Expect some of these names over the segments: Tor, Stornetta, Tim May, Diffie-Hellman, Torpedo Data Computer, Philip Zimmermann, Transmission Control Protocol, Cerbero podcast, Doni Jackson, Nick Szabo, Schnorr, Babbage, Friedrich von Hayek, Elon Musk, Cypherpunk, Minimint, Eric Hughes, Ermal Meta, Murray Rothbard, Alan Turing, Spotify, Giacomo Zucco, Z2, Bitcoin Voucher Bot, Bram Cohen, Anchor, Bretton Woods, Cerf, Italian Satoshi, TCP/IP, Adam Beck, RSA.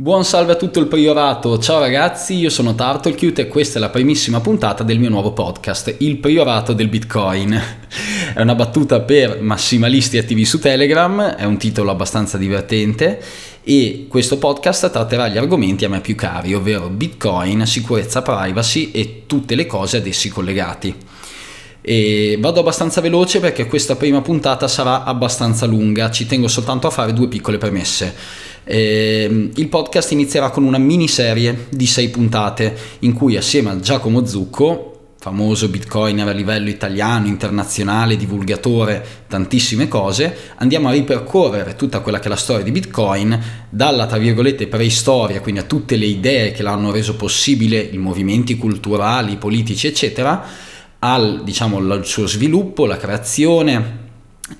Buon salve a tutto il priorato, ciao ragazzi, io sono Turtlecute e questa è la primissima puntata del mio nuovo podcast, Il Priorato del Bitcoin. È una battuta per massimalisti attivi su Telegram, è un titolo abbastanza divertente e questo podcast tratterà gli argomenti a me più cari, ovvero Bitcoin, sicurezza, privacy e tutte le cose ad essi collegati. E vado abbastanza veloce perché questa prima puntata sarà abbastanza lunga, ci tengo soltanto a fare due piccole premesse. Il podcast inizierà con una miniserie di 6 puntate in cui assieme a Giacomo Zucco, famoso bitcoiner a livello italiano, internazionale, divulgatore, tantissime cose, andiamo a ripercorrere tutta quella che è la storia di Bitcoin dalla tra virgolette preistoria, quindi a tutte le idee che l'hanno reso possibile, i movimenti culturali, politici eccetera, al diciamo suo sviluppo, la creazione,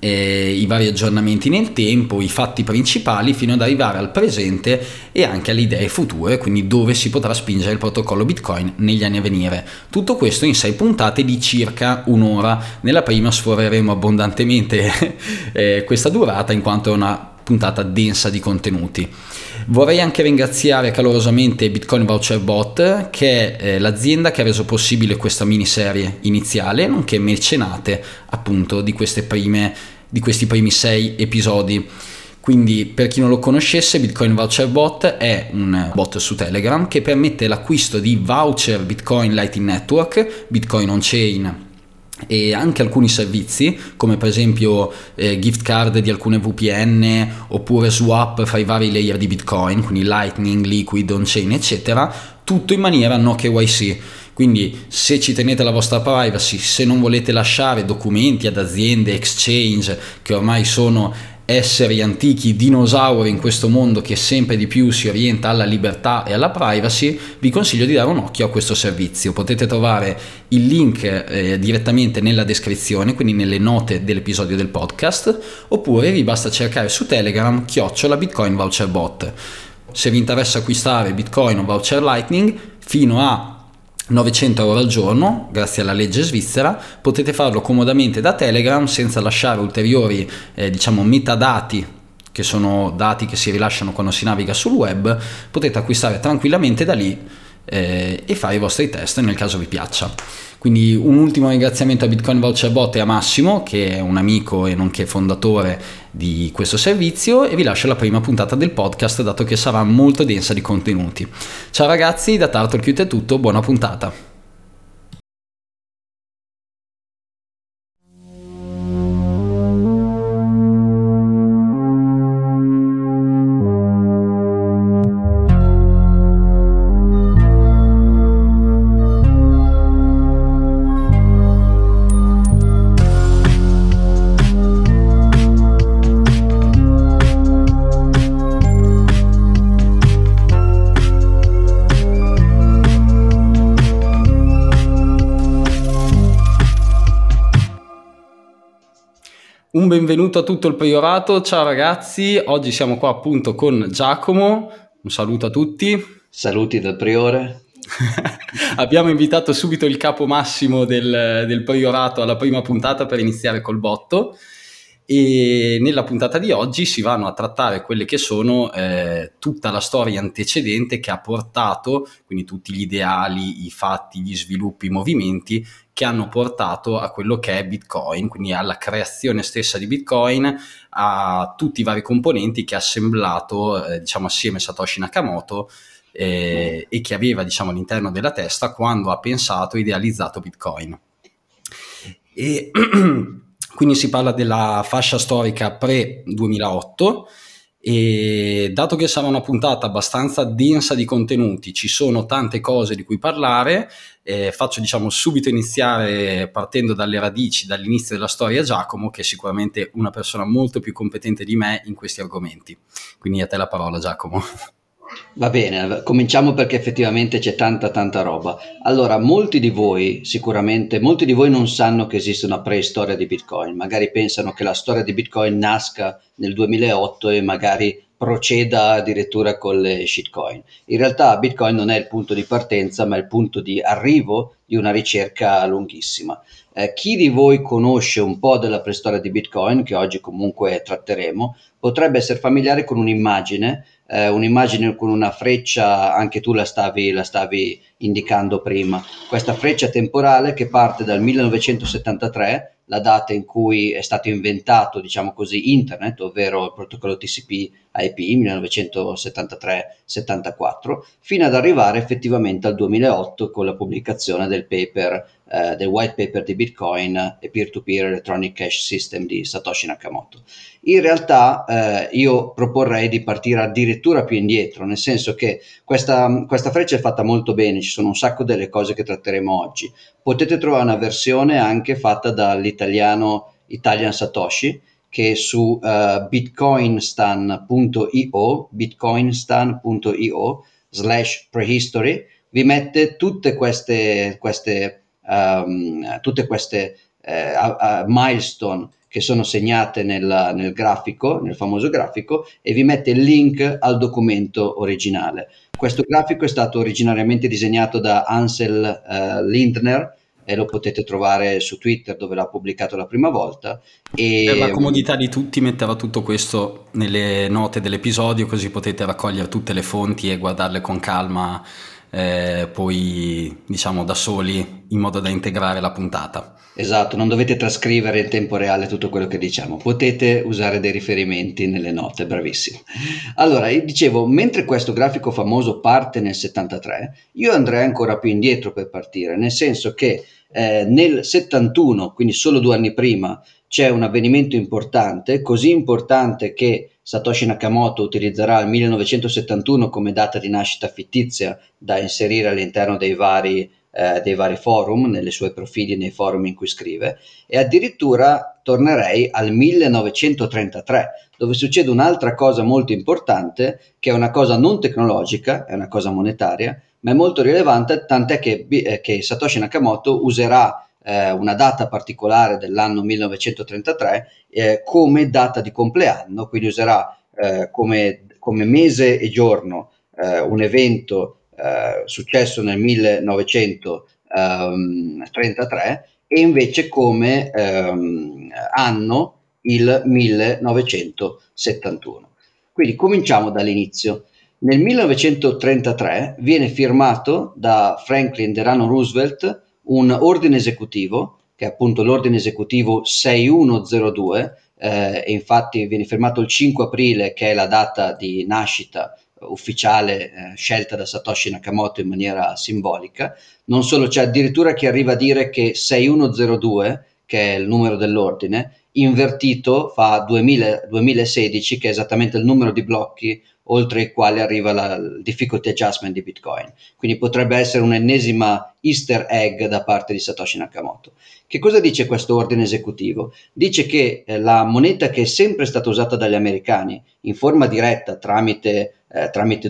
i vari aggiornamenti nel tempo, i fatti principali fino ad arrivare al presente e anche alle idee future, quindi dove si potrà spingere il protocollo Bitcoin negli anni a venire. Tutto questo in 6 puntate di circa un'ora. Nella prima sforeremo abbondantemente questa durata in quanto è una puntata densa di contenuti. Vorrei anche ringraziare calorosamente Bitcoin Voucher Bot, che è l'azienda che ha reso possibile questa miniserie iniziale, nonché mecenate appunto di questi primi 6 episodi. Quindi per chi non lo conoscesse, Bitcoin Voucher Bot è un bot su Telegram che permette l'acquisto di voucher Bitcoin Lightning Network, Bitcoin on Chain e anche alcuni servizi come per esempio gift card di alcune VPN oppure swap fra i vari layer di Bitcoin, quindi Lightning, Liquid, on-chain eccetera, tutto in maniera no KYC. Quindi se ci tenete la vostra privacy, se non volete lasciare documenti ad aziende, exchange che ormai sono esseri antichi, dinosauri in questo mondo che sempre di più si orienta alla libertà e alla privacy, vi consiglio di dare un occhio a questo servizio. Potete trovare il link direttamente nella descrizione, quindi nelle note dell'episodio del podcast, oppure vi basta cercare su Telegram @Bitcoin Voucher Bot. Se vi interessa acquistare Bitcoin o Voucher Lightning fino a 900 euro al giorno, grazie alla legge svizzera, potete farlo comodamente da Telegram senza lasciare ulteriori metadati, che sono dati che si rilasciano quando si naviga sul web. Potete acquistare tranquillamente da lì e fare i vostri test nel caso vi piaccia. Quindi un ultimo ringraziamento a Bitcoin Voucher Bot e a Massimo, che è un amico e nonché fondatore di questo servizio, e vi lascio la prima puntata del podcast dato che sarà molto densa di contenuti. Ciao ragazzi, da Turtlecute è tutto, buona puntata. Benvenuto a tutto il priorato, ciao ragazzi, oggi siamo qua appunto con Giacomo, un saluto a tutti. Saluti dal priore. Abbiamo invitato subito il capo massimo del priorato alla prima puntata per iniziare col botto, e nella puntata di oggi si vanno a trattare quelle che sono tutta la storia antecedente che ha portato, quindi tutti gli ideali, i fatti, gli sviluppi, i movimenti che hanno portato a quello che è Bitcoin, quindi alla creazione stessa di Bitcoin, a tutti i vari componenti che ha assemblato assieme a Satoshi Nakamoto e che aveva all'interno della testa quando ha pensato e idealizzato Bitcoin. E quindi si parla della fascia storica pre-2008, e dato che sarà una puntata abbastanza densa di contenuti, ci sono tante cose di cui parlare. Faccio subito iniziare partendo dalle radici, dall'inizio della storia, Giacomo, che è sicuramente una persona molto più competente di me in questi argomenti, quindi a te la parola Giacomo. Va bene, cominciamo perché effettivamente c'è tanta roba. Allora, molti di voi non sanno che esiste una preistoria di Bitcoin, magari pensano che la storia di Bitcoin nasca nel 2008 e magari proceda addirittura con le shitcoin. In realtà Bitcoin non è il punto di partenza, ma è il punto di arrivo di una ricerca lunghissima. Chi di voi conosce un po' della preistoria di Bitcoin, che oggi comunque tratteremo, potrebbe essere familiare con un'immagine un'immagine con una freccia, anche tu la stavi indicando prima, questa freccia temporale che parte dal 1973, la data in cui è stato inventato, diciamo così, internet, ovvero il protocollo TCP/IP 1973-74, fino ad arrivare effettivamente al 2008 con la pubblicazione del paper, del white paper di Bitcoin e peer-to-peer electronic cash system di Satoshi Nakamoto. In realtà io proporrei di partire addirittura più indietro, nel senso che questa freccia è fatta molto bene, ci sono un sacco delle cose che tratteremo oggi. Potete trovare una versione anche fatta dall'italiano Italian Satoshi, che su bitcoinstan.io/prehistory vi mette tutte queste milestone che sono segnate nel grafico, nel famoso grafico, e vi mette il link al documento originale. Questo grafico è stato originariamente disegnato da Ansel Lindner, e lo potete trovare su Twitter, dove l'ha pubblicato la prima volta. E per la comodità di tutti metteva tutto questo nelle note dell'episodio, così potete raccogliere tutte le fonti e guardarle con calma poi, diciamo, da soli, in modo da integrare la puntata. Esatto, non dovete trascrivere in tempo reale tutto quello che diciamo, potete usare dei riferimenti nelle note, bravissimo. Allora, io dicevo, mentre questo grafico famoso parte nel 73, io andrei ancora più indietro per partire, nel senso che nel 71, quindi solo 2 anni prima, c'è un avvenimento importante, così importante che Satoshi Nakamoto utilizzerà il 1971 come data di nascita fittizia da inserire all'interno dei vari forum, nelle sue profili, nei forum in cui scrive, e addirittura tornerei al 1933, dove succede un'altra cosa molto importante, che è una cosa non tecnologica, è una cosa monetaria, ma è molto rilevante, tant'è che Satoshi Nakamoto userà una data particolare dell'anno 1933 come data di compleanno, quindi userà come mese e giorno un evento successo nel 1933 e invece come anno il 1971. Quindi cominciamo dall'inizio. Nel 1933 viene firmato da Franklin Delano Roosevelt un ordine esecutivo, che è appunto l'ordine esecutivo 6102, e infatti viene firmato il 5 aprile, che è la data di nascita ufficiale scelta da Satoshi Nakamoto in maniera simbolica. Non solo, c'è addirittura chi arriva a dire che 6102, che è il numero dell'ordine, invertito fa 2016, che è esattamente il numero di blocchi oltre i quali arriva la difficulty adjustment di Bitcoin. Quindi potrebbe essere un'ennesima easter egg da parte di Satoshi Nakamoto. Che cosa dice questo ordine esecutivo? Dice che la moneta che è sempre stata usata dagli americani in forma diretta tramite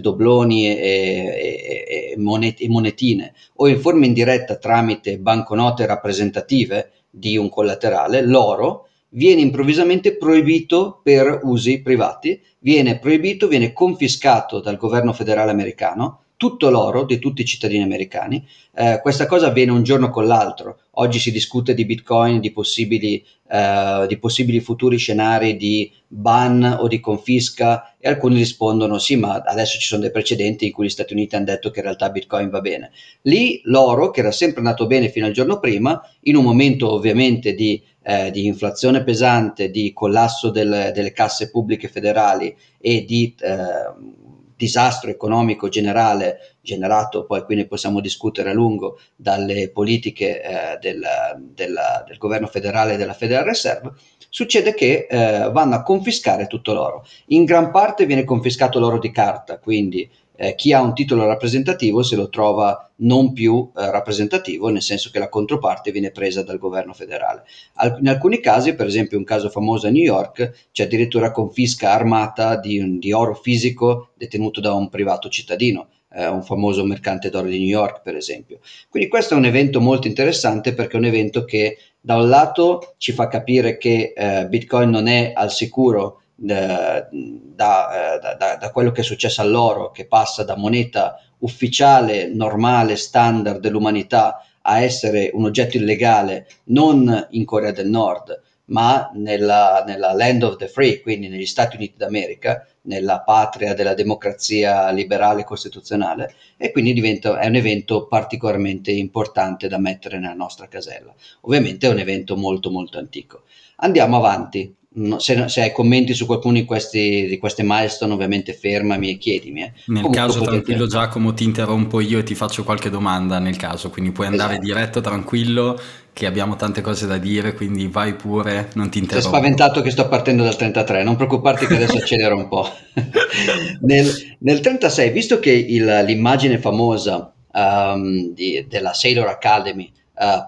dobloni e monetine, o in forma indiretta tramite banconote rappresentative di un collaterale, l'oro, viene improvvisamente proibito per usi privati, viene confiscato dal governo federale americano, tutto l'oro di tutti i cittadini americani. Questa cosa avviene un giorno con l'altro. Oggi si discute di Bitcoin, di possibili futuri scenari di ban o di confisca, e alcuni rispondono sì, ma adesso ci sono dei precedenti in cui gli Stati Uniti hanno detto che in realtà Bitcoin va bene. Lì l'oro, che era sempre andato bene fino al giorno prima, in un momento ovviamente di inflazione pesante, di collasso delle casse pubbliche federali e di disastro economico generale, generato poi, qui ne possiamo discutere a lungo, dalle politiche del governo federale e della Federal Reserve, succede che vanno a confiscare tutto l'oro. In gran parte viene confiscato l'oro di carta, quindi chi ha un titolo rappresentativo se lo trova non più rappresentativo, nel senso che la controparte viene presa dal governo federale. In alcuni casi, per esempio un caso famoso a New York, c'è addirittura confisca armata di oro fisico detenuto da un privato cittadino, un famoso mercante d'oro di New York per esempio. Quindi questo è un evento molto interessante, perché è un evento che da un lato ci fa capire che Bitcoin non è al sicuro da quello che è successo all'oro, che passa da moneta ufficiale, normale, standard dell'umanità, a essere un oggetto illegale non in Corea del Nord ma nella land of the free, quindi negli Stati Uniti d'America, nella patria della democrazia liberale costituzionale, e quindi è un evento particolarmente importante da mettere nella nostra casella. Ovviamente è un evento molto molto antico. Andiamo avanti. Se hai commenti su qualcuno di queste milestone, ovviamente fermami e chiedimi. Nel comunque caso potete... tranquillo Giacomo, ti interrompo io e ti faccio qualche domanda nel caso, quindi puoi andare diretto, tranquillo, che abbiamo tante cose da dire, quindi vai pure, non ti interrompo. Sei spaventato che sto partendo dal 33, non preoccuparti che adesso accelero un po'. Nel 36, visto che l'immagine famosa della Sailor Academy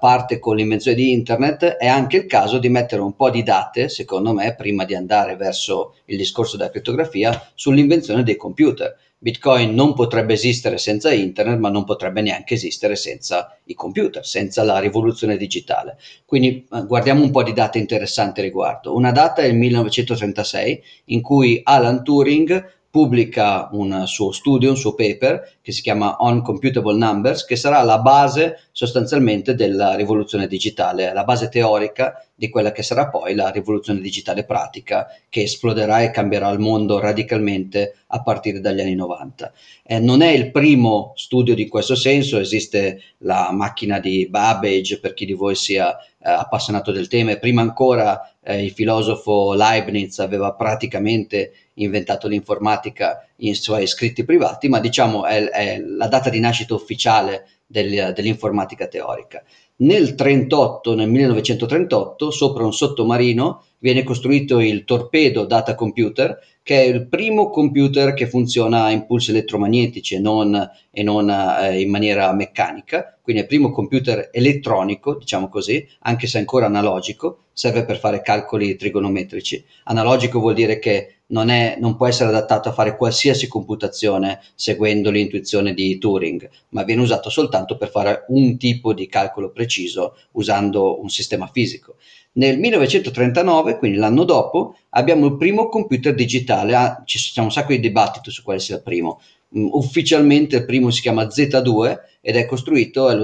parte con l'invenzione di internet, è anche il caso di mettere un po' di date, secondo me, prima di andare verso il discorso della crittografia, sull'invenzione dei computer. Bitcoin non potrebbe esistere senza internet, ma non potrebbe neanche esistere senza i computer, senza la rivoluzione digitale. Quindi guardiamo un po' di date interessanti riguardo. Una data è il 1936, in cui Alan Turing pubblica un suo studio, un suo paper che si chiama On Computable Numbers, che sarà la base sostanzialmente della rivoluzione digitale, la base teorica di quella che sarà poi la rivoluzione digitale pratica, che esploderà e cambierà il mondo radicalmente a partire dagli anni 90. Non è il primo studio di questo senso, esiste la macchina di Babbage, per chi di voi sia appassionato del tema, e prima ancora il filosofo Leibniz aveva praticamente inventato l'informatica in suoi scritti privati, ma diciamo è la data di nascita ufficiale dell'informatica teorica. Nel 1938, sopra un sottomarino viene costruito il Torpedo Data Computer, che è il primo computer che funziona a impulsi elettromagnetici e non in maniera meccanica, quindi è il primo computer elettronico, diciamo così, anche se ancora analogico, serve per fare calcoli trigonometrici. Analogico vuol dire che non può essere adattato a fare qualsiasi computazione seguendo l'intuizione di Turing, ma viene usato soltanto per fare un tipo di calcolo preciso usando un sistema fisico. Nel 1939, quindi l'anno dopo, abbiamo il primo computer digitale. Ci sono un sacco di dibattiti su quale sia il primo. Ufficialmente il primo si chiama Z2 ed è lo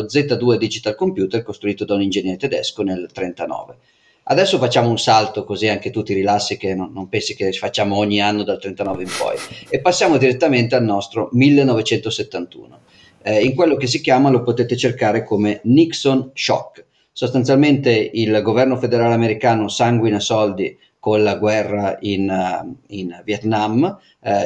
Z2 Digital Computer, costruito da un ingegnere tedesco nel 1939. Adesso facciamo un salto, così anche tu ti rilassi, che non pensi che facciamo ogni anno dal 39 in poi, e passiamo direttamente al nostro 1971, in quello che si chiama, lo potete cercare come Nixon Shock. Sostanzialmente il governo federale americano sanguina soldi con la guerra in Vietnam,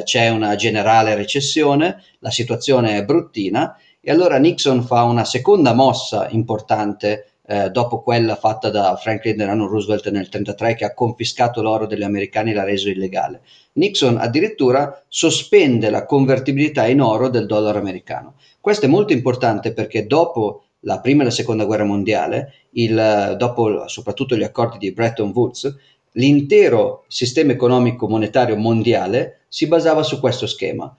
c'è una generale recessione, la situazione è bruttina, e allora Nixon fa una seconda mossa importante dopo quella fatta da Franklin Delano Roosevelt nel 1933, che ha confiscato l'oro degli americani e l'ha reso illegale. Nixon addirittura sospende la convertibilità in oro del dollaro americano. Questo è molto importante perché dopo la prima e la seconda guerra mondiale, dopo soprattutto gli accordi di Bretton Woods, l'intero sistema economico monetario mondiale si basava su questo schema.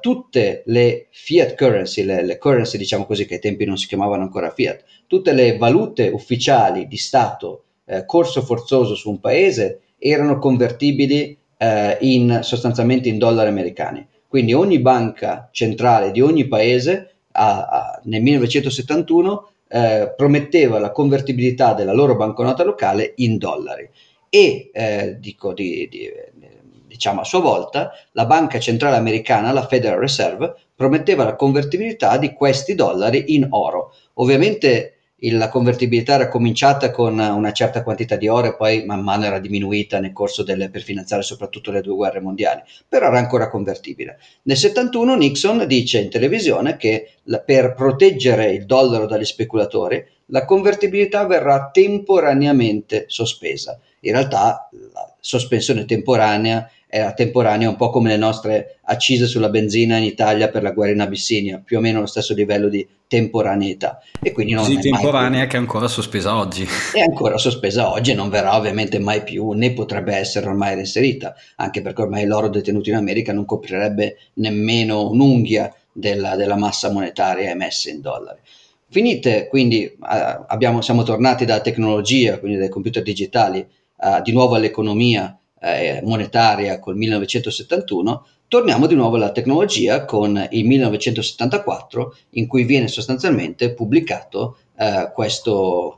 Tutte le fiat currency, le currency diciamo così, che ai tempi non si chiamavano ancora fiat, tutte le valute ufficiali di Stato, corso forzoso su un paese, erano convertibili sostanzialmente in dollari americani. Quindi ogni banca centrale di ogni paese nel 1971 prometteva la convertibilità della loro banconota locale in dollari e diciamo a sua volta la banca centrale americana, la Federal Reserve, prometteva la convertibilità di questi dollari in oro. Ovviamente la convertibilità era cominciata con una certa quantità di oro e poi man mano era diminuita nel corso per finanziare soprattutto le due guerre mondiali, però era ancora convertibile. Nel 71 Nixon dice in televisione che per proteggere il dollaro dagli speculatori la convertibilità verrà temporaneamente sospesa. In realtà la sospensione temporanea era temporanea, un po' come le nostre accise sulla benzina in Italia per la guerra in Abissinia, più o meno lo stesso livello di temporaneità. E quindi non sì, temporanea che è ancora sospesa oggi. È ancora sospesa oggi e non verrà ovviamente mai più, né potrebbe essere ormai reinserita, anche perché ormai l'oro detenuto in America non coprirebbe nemmeno un'unghia della massa monetaria emessa in dollari. Finite, quindi siamo tornati dalla tecnologia, quindi dai computer digitali, di nuovo all'economia monetaria col 1971, torniamo di nuovo alla tecnologia con il 1974, in cui viene sostanzialmente pubblicato questo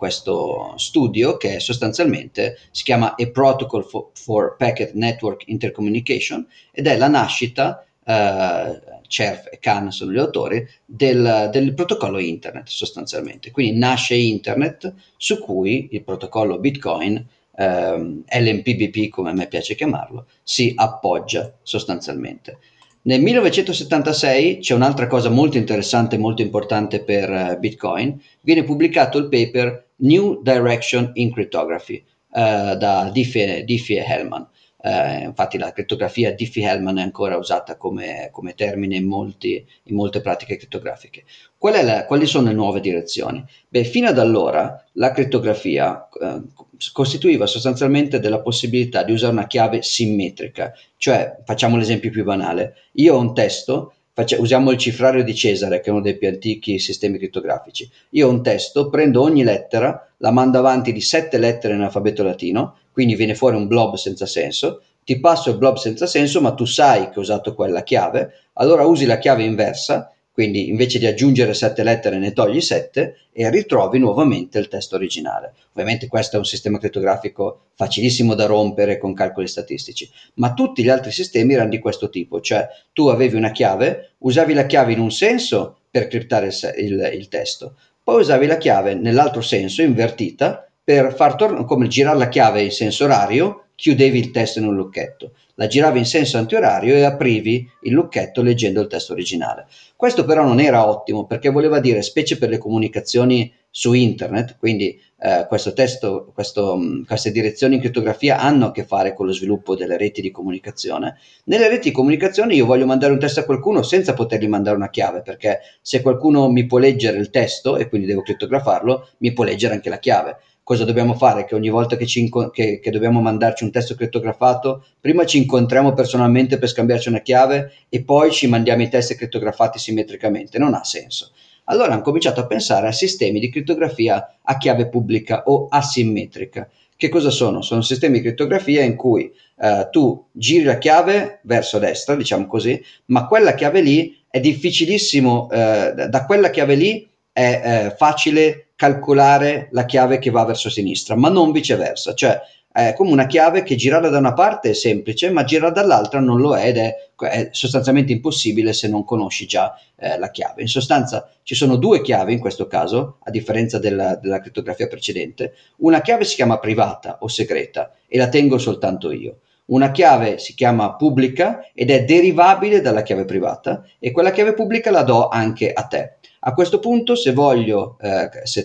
studio, che sostanzialmente si chiama A Protocol for Packet Network Intercommunication, ed è la nascita, Cerf e Khan sono gli autori, del protocollo internet sostanzialmente. Quindi nasce internet, su cui il protocollo Bitcoin, LMPBP come a me piace chiamarlo, si appoggia sostanzialmente. Nel 1976 c'è un'altra cosa molto interessante e molto importante per Bitcoin. Viene pubblicato il paper New Direction in Cryptography da Diffie e Hellman. Infatti la crittografia Diffie-Hellman è ancora usata come termine in molte pratiche criptografiche. Quali sono le nuove direzioni? Beh, fino ad allora la crittografia costituiva sostanzialmente della possibilità di usare una chiave simmetrica, cioè, facciamo l'esempio più banale, io ho un testo, usiamo il cifrario di Cesare, che è uno dei più antichi sistemi crittografici. Io ho un testo, prendo ogni lettera, la mando avanti di 7 lettere in alfabeto latino, quindi viene fuori un blob senza senso, ti passo il blob senza senso, ma tu sai che ho usato quella chiave, allora usi la chiave inversa, quindi invece di aggiungere 7 lettere ne togli 7 e ritrovi nuovamente il testo originale. Ovviamente questo è un sistema crittografico facilissimo da rompere con calcoli statistici, ma tutti gli altri sistemi erano di questo tipo, cioè tu avevi una chiave, usavi la chiave in un senso per criptare il testo, poi usavi la chiave nell'altro senso, invertita, per far come girare la chiave in senso orario, chiudevi il testo in un lucchetto, la giravi in senso antiorario e aprivi il lucchetto leggendo il testo originale. Questo però non era ottimo, perché voleva dire, specie per le comunicazioni su internet, quindi queste direzioni in crittografia hanno a che fare con lo sviluppo delle reti di comunicazione. Nelle reti di comunicazione io voglio mandare un testo a qualcuno senza potergli mandare una chiave, perché se qualcuno mi può leggere il testo e quindi devo crittografarlo, mi può leggere anche la chiave. Cosa dobbiamo fare? Che ogni volta che dobbiamo mandarci un testo crittografato, prima ci incontriamo personalmente per scambiarci una chiave e poi ci mandiamo i testi crittografati simmetricamente? Non ha senso. Allora hanno cominciato a pensare a sistemi di crittografia a chiave pubblica o asimmetrica. Che cosa sono? Sono sistemi di crittografia in cui tu giri la chiave verso destra, diciamo così, ma quella chiave lì è difficilissimo, da quella chiave lì è facile calcolare la chiave che va verso sinistra, ma non viceversa, cioè è come una chiave che girarla da una parte è semplice, ma girarla dall'altra non lo è, ed è sostanzialmente impossibile se non conosci già la chiave. In sostanza ci sono due chiavi in questo caso, a differenza della crittografia precedente. Una chiave si chiama privata o segreta e la tengo soltanto io. Una chiave si chiama pubblica ed è derivabile dalla chiave privata, e quella chiave pubblica la do anche a te. A questo punto, se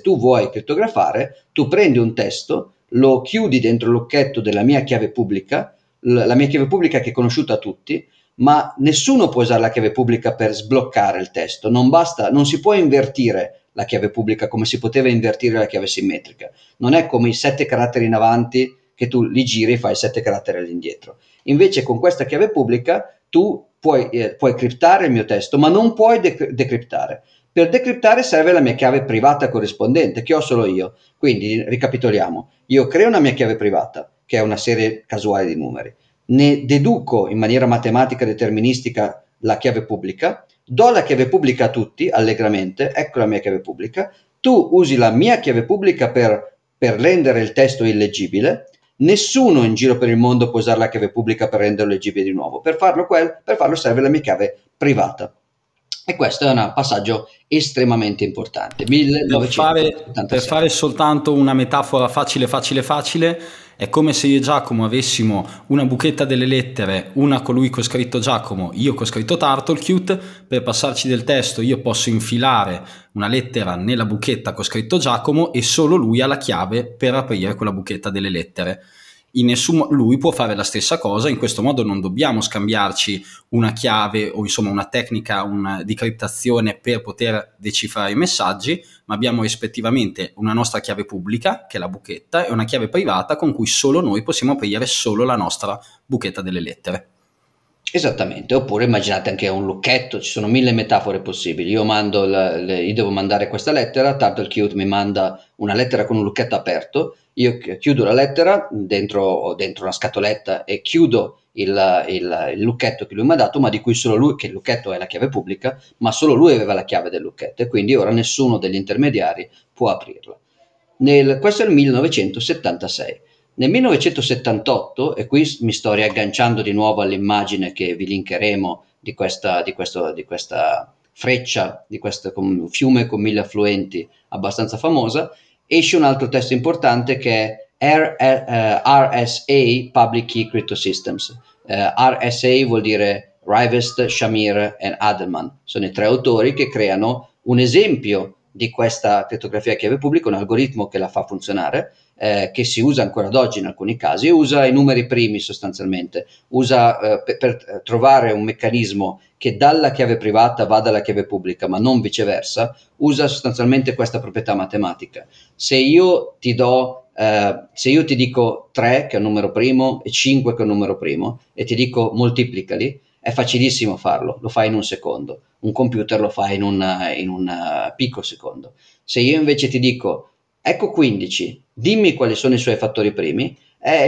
tu vuoi crittografare, tu prendi un testo, lo chiudi dentro l'occhetto della mia chiave pubblica, la mia chiave pubblica che è conosciuta a tutti, ma nessuno può usare la chiave pubblica per sbloccare il testo. Non basta, non si può invertire la chiave pubblica come si poteva invertire la chiave simmetrica. Non è come i 7 caratteri in avanti che tu li giri e fai 7 caratteri all'indietro. Invece con questa chiave pubblica tu puoi criptare il mio testo, ma non puoi decriptare. Per decriptare serve la mia chiave privata corrispondente, che ho solo io. Quindi ricapitoliamo, io creo una mia chiave privata, che è una serie casuale di numeri, ne deduco in maniera matematica deterministica la chiave pubblica, do la chiave pubblica a tutti allegramente, ecco la mia chiave pubblica, tu usi la mia chiave pubblica per rendere il testo illeggibile. Nessuno in giro per il mondo può usare la chiave pubblica per renderlo leggibile di nuovo. Per farlo serve la mia chiave privata. E questo è un passaggio estremamente importante. Per fare soltanto una metafora facile, è come se io e Giacomo avessimo una buchetta delle lettere, una colui che ho scritto Giacomo, io che ho scritto Turtlecute. Per passarci del testo io posso infilare una lettera nella buchetta che ho scritto Giacomo e solo lui ha la chiave per aprire quella buchetta delle lettere. Lui può fare la stessa cosa. In questo modo non dobbiamo scambiarci una chiave o insomma una tecnica di criptazione per poter decifrare i messaggi, ma abbiamo rispettivamente una nostra chiave pubblica, che è la buchetta, e una chiave privata con cui solo noi possiamo aprire solo la nostra buchetta delle lettere. Esattamente, oppure immaginate anche un lucchetto, ci sono mille metafore possibili. Io mando io devo mandare questa lettera, Turtlecute mi manda una lettera con un lucchetto aperto, io chiudo la lettera dentro una scatoletta e chiudo il lucchetto che lui mi ha dato, ma di cui solo lui, che il lucchetto è la chiave pubblica, ma solo lui aveva la chiave del lucchetto e quindi ora nessuno degli intermediari può aprirla. Questo è il 1976. Nel 1978, e qui mi sto riagganciando di nuovo all'immagine che vi linkeremo di questa freccia, di questo fiume con mille affluenti abbastanza famosa, esce un altro testo importante che è RSA Public Key Crypto Systems. RSA vuol dire Rivest, Shamir e Adelman. Sono i tre autori che creano un esempio di questa crittografia a chiave pubblica, un algoritmo che la fa funzionare, che si usa ancora ad oggi in alcuni casi, usa i numeri primi sostanzialmente, per trovare un meccanismo che dalla chiave privata vada alla chiave pubblica, ma non viceversa, usa sostanzialmente questa proprietà matematica. Se io ti dico 3 che è un numero primo e 5 che è un numero primo e ti dico moltiplicali, è facilissimo farlo, lo fai in un secondo, un computer lo fa in un picosecondo. Se io invece ti dico ecco 15, dimmi quali sono i suoi fattori primi,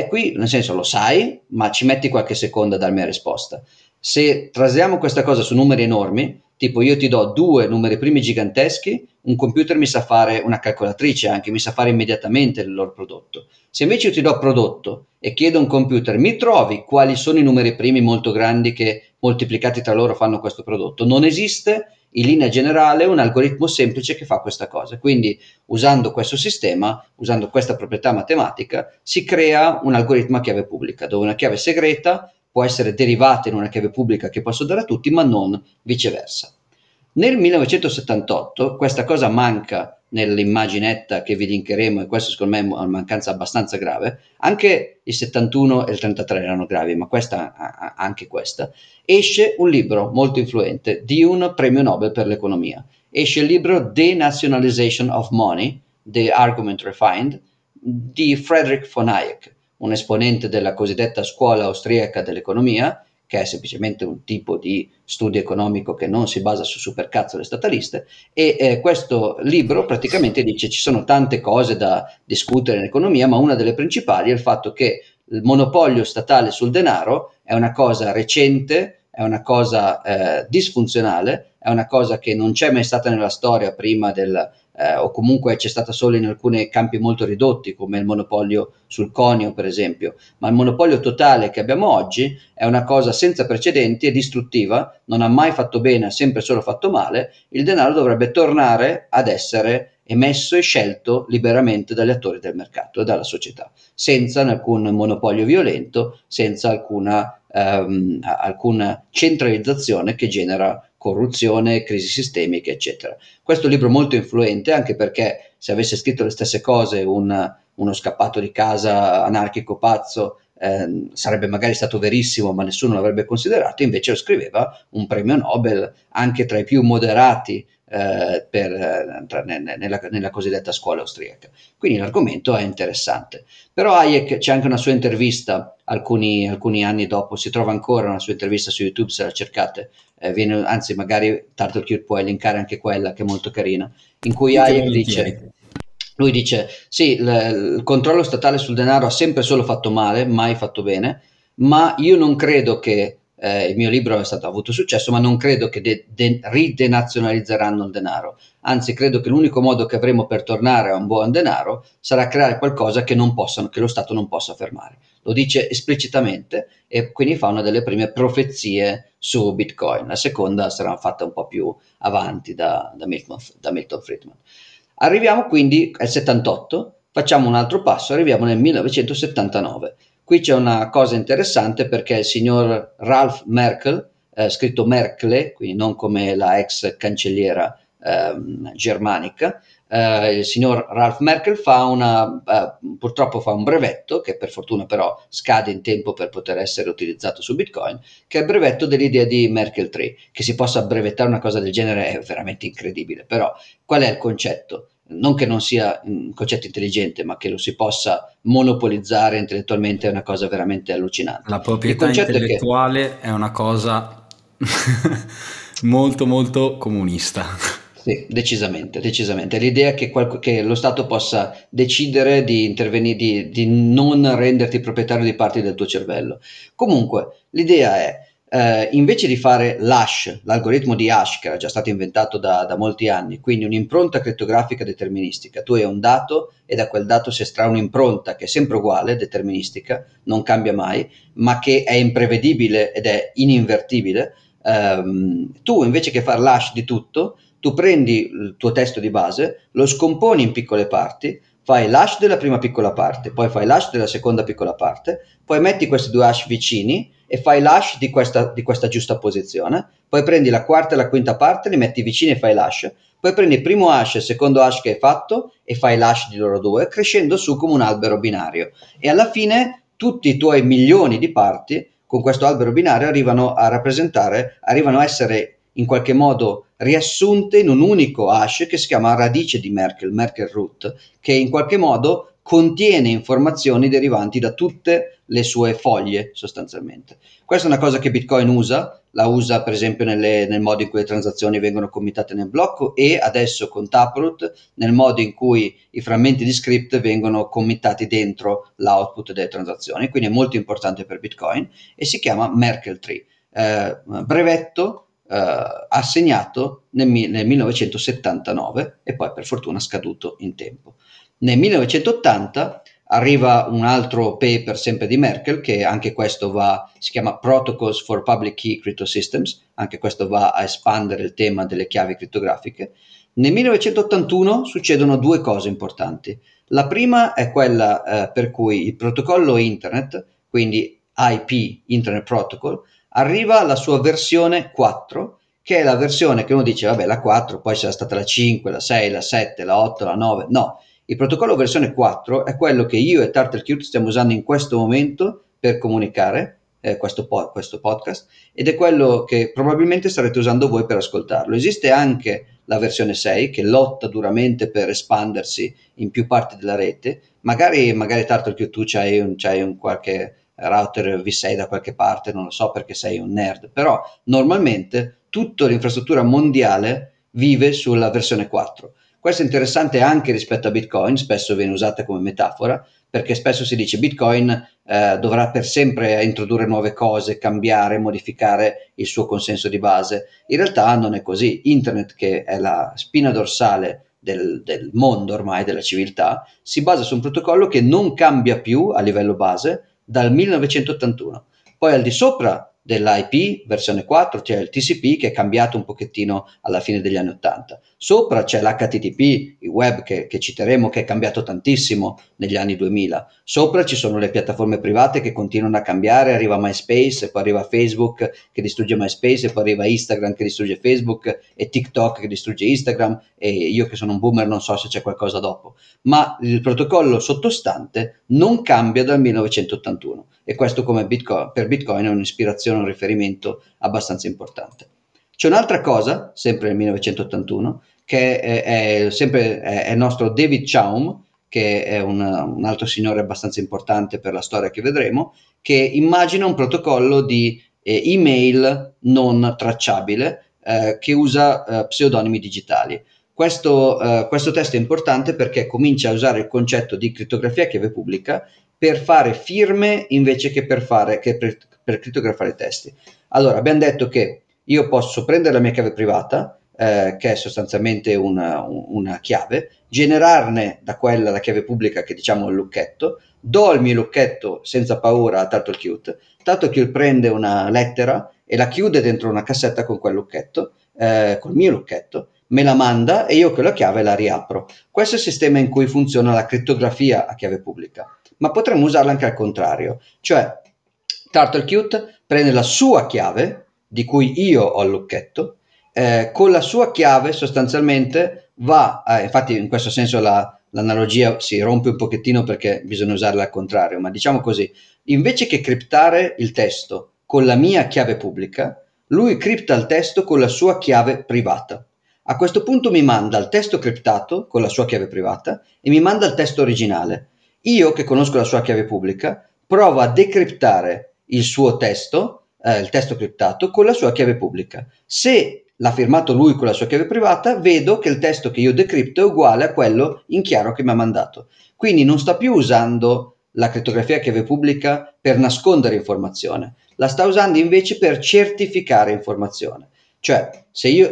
qui nel senso lo sai, ma ci metti qualche secondo a darmi la risposta. Se trasliamo questa cosa su numeri enormi, tipo io ti do 2 numeri primi giganteschi, un computer mi sa fare, una calcolatrice anche, mi sa fare immediatamente il loro prodotto. Se invece io ti do prodotto e chiedo a un computer, mi trovi quali sono i numeri primi molto grandi che moltiplicati tra loro fanno questo prodotto, non esiste in linea generale un algoritmo semplice che fa questa cosa. Quindi usando questo sistema, usando questa proprietà matematica, si crea un algoritmo a chiave pubblica, dove una chiave segreta può essere derivata in una chiave pubblica che posso dare a tutti, ma non viceversa. Nel 1978 questa cosa manca nell'immaginetta che vi linkeremo, e questo secondo me è una mancanza abbastanza grave. Anche il 71 e il 33 erano gravi, ma anche questa. Esce un libro molto influente di un premio Nobel per l'economia. Esce il libro Denationalization of Money, The Argument Refined, di Friedrich von Hayek, un esponente della cosiddetta scuola austriaca dell'economia, che è semplicemente un tipo di studio economico che non si basa su supercazzole stataliste, e questo libro praticamente dice ci sono tante cose da discutere in economia, ma una delle principali è il fatto che il monopolio statale sul denaro è una cosa recente, è una cosa disfunzionale, è una cosa che non c'è mai stata nella storia prima del... o comunque c'è stata solo in alcuni campi molto ridotti, come il monopolio sul conio per esempio, ma il monopolio totale che abbiamo oggi è una cosa senza precedenti e distruttiva, non ha mai fatto bene, ha sempre solo fatto male. Il denaro dovrebbe tornare ad essere emesso e scelto liberamente dagli attori del mercato e dalla società, senza alcun monopolio violento, senza alcuna centralizzazione che genera corruzione, crisi sistemiche, eccetera. Questo libro molto influente, anche perché se avesse scritto le stesse cose uno scappato di casa anarchico pazzo sarebbe magari stato verissimo, ma nessuno l'avrebbe considerato. Invece lo scriveva un premio Nobel, anche tra i più moderati nella cosiddetta scuola austriaca. Quindi l'argomento è interessante. Però Hayek, c'è anche una sua intervista alcuni anni dopo, si trova ancora una sua intervista su YouTube se la cercate, anzi magari Turtlecute può elencare anche quella che è molto carina, in cui Hayek dice sì, il controllo statale sul denaro ha sempre solo fatto male, mai fatto bene, ma io non credo che il mio libro ha avuto successo, ma non credo che ridenazionalizzeranno il denaro. Anzi, credo che l'unico modo che avremo per tornare a un buon denaro sarà creare qualcosa che lo Stato non possa fermare. Lo dice esplicitamente e quindi fa una delle prime profezie su Bitcoin. La seconda sarà fatta un po' più avanti da Milton Friedman. Arriviamo quindi al 78, facciamo un altro passo, arriviamo nel 1979. Qui c'è una cosa interessante perché il signor Ralph Merkle, scritto Merkle, quindi non come la ex cancelliera germanica, il signor Ralph Merkle purtroppo fa un brevetto, che per fortuna però scade in tempo per poter essere utilizzato su Bitcoin, che è il brevetto dell'idea di Merkle Tree. Che si possa brevettare una cosa del genere è veramente incredibile, però qual è il concetto? non che non sia un concetto intelligente, ma che lo si possa monopolizzare intellettualmente è una cosa veramente allucinante. La proprietà intellettuale è una cosa molto molto comunista. Sì, decisamente. L'idea che lo Stato possa decidere di intervenire, di non renderti proprietario di parti del tuo cervello. Comunque, l'idea è, invece di fare l'hash, l'algoritmo di hash che era già stato inventato da molti anni, quindi un'impronta crittografica deterministica, tu hai un dato e da quel dato si estrae un'impronta che è sempre uguale, deterministica, non cambia mai, ma che è imprevedibile ed è ininvertibile, tu invece che fare l'hash di tutto, tu prendi il tuo testo di base, lo scomponi in piccole parti, fai l'hash della prima piccola parte, poi fai l'hash della seconda piccola parte, poi metti questi due hash vicini e fai l'hash di questa giusta posizione, poi prendi la quarta e la quinta parte, li metti vicini e fai l'hash, poi prendi il primo hash e il secondo hash che hai fatto e fai l'hash di loro due, crescendo su come un albero binario. E alla fine tutti i tuoi milioni di parti con questo albero binario arrivano a essere in qualche modo riassunte in un unico hash che si chiama radice di Merkle, Merkle root, che in qualche modo contiene informazioni derivanti da tutte le sue foglie sostanzialmente. Questa è una cosa che Bitcoin usa, la usa per esempio nel modo in cui le transazioni vengono committate nel blocco e adesso con Taproot nel modo in cui i frammenti di script vengono committati dentro l'output delle transazioni, quindi è molto importante per Bitcoin e si chiama Merkle Tree, brevetto assegnato nel 1979 e poi per fortuna scaduto in tempo. Nel 1980 arriva un altro paper sempre di Merkle che anche questo si chiama Protocols for Public Key Crypto Systems, anche questo va a espandere il tema delle chiavi crittografiche. Nel 1981 succedono due cose importanti. La prima è quella per cui il protocollo internet, quindi IP, Internet Protocol, arriva alla sua versione 4, che è la versione che uno dice, vabbè, la 4, poi sarà stata la 5, la 6, la 7, la 8, la 9. No, il protocollo versione 4 è quello che io e Turtlecute stiamo usando in questo momento per comunicare questo podcast, ed è quello che probabilmente starete usando voi per ascoltarlo. Esiste anche la versione 6, che lotta duramente per espandersi in più parti della rete. Magari Turtlecute, tu c'hai un qualche router V6 da qualche parte, non lo so perché sei un nerd, però normalmente tutta l'infrastruttura mondiale vive sulla versione 4. Questo è interessante anche rispetto a Bitcoin, spesso viene usata come metafora, perché spesso si dice Bitcoin dovrà per sempre introdurre nuove cose, cambiare, modificare il suo consenso di base. In realtà non è così. Internet, che è la spina dorsale del mondo ormai, della civiltà, si basa su un protocollo che non cambia più a livello base dal 1981. Poi al di sopra dell'IP versione 4 c'è il TCP che è cambiato un pochettino alla fine degli anni 80. Sopra c'è l'HTTP, il web che citeremo, che è cambiato tantissimo negli anni 2000. Sopra ci sono le piattaforme private che continuano a cambiare, arriva MySpace, poi arriva Facebook che distrugge MySpace, poi arriva Instagram che distrugge Facebook e TikTok che distrugge Instagram, e io che sono un boomer non so se c'è qualcosa dopo. Ma il protocollo sottostante non cambia dal 1981 e questo come per Bitcoin è un'ispirazione, un riferimento abbastanza importante. C'è un'altra cosa, sempre nel 1981, che è il nostro David Chaum, che è un altro signore abbastanza importante per la storia che vedremo, che immagina un protocollo di email non tracciabile che usa pseudonimi digitali. Questo testo è importante perché comincia a usare il concetto di crittografia a chiave pubblica per fare firme invece che per crittografare i testi. Allora, abbiamo detto che io posso prendere la mia chiave privata, che è sostanzialmente una chiave, generarne da quella la chiave pubblica che diciamo è il lucchetto, do il mio lucchetto senza paura a Turtlecute, Turtlecute prende una lettera e la chiude dentro una cassetta con quel lucchetto, col mio lucchetto, me la manda e io con la chiave la riapro. Questo è il sistema in cui funziona la crittografia a chiave pubblica, ma potremmo usarla anche al contrario, cioè Turtlecute prende la sua chiave, di cui io ho il lucchetto, con la sua chiave sostanzialmente infatti in questo senso l'analogia si rompe un pochettino perché bisogna usarla al contrario, ma diciamo così, invece che criptare il testo con la mia chiave pubblica, lui cripta il testo con la sua chiave privata. A questo punto mi manda il testo criptato con la sua chiave privata e mi manda il testo originale. Io, che conosco la sua chiave pubblica, provo a decriptare il suo testo, il testo criptato, con la sua chiave pubblica. Se l'ha firmato lui con la sua chiave privata, vedo che il testo che io decripto è uguale a quello in chiaro che mi ha mandato. Quindi non sta più usando la crittografia a chiave pubblica per nascondere informazione, la sta usando invece per certificare informazione. Cioè, se io,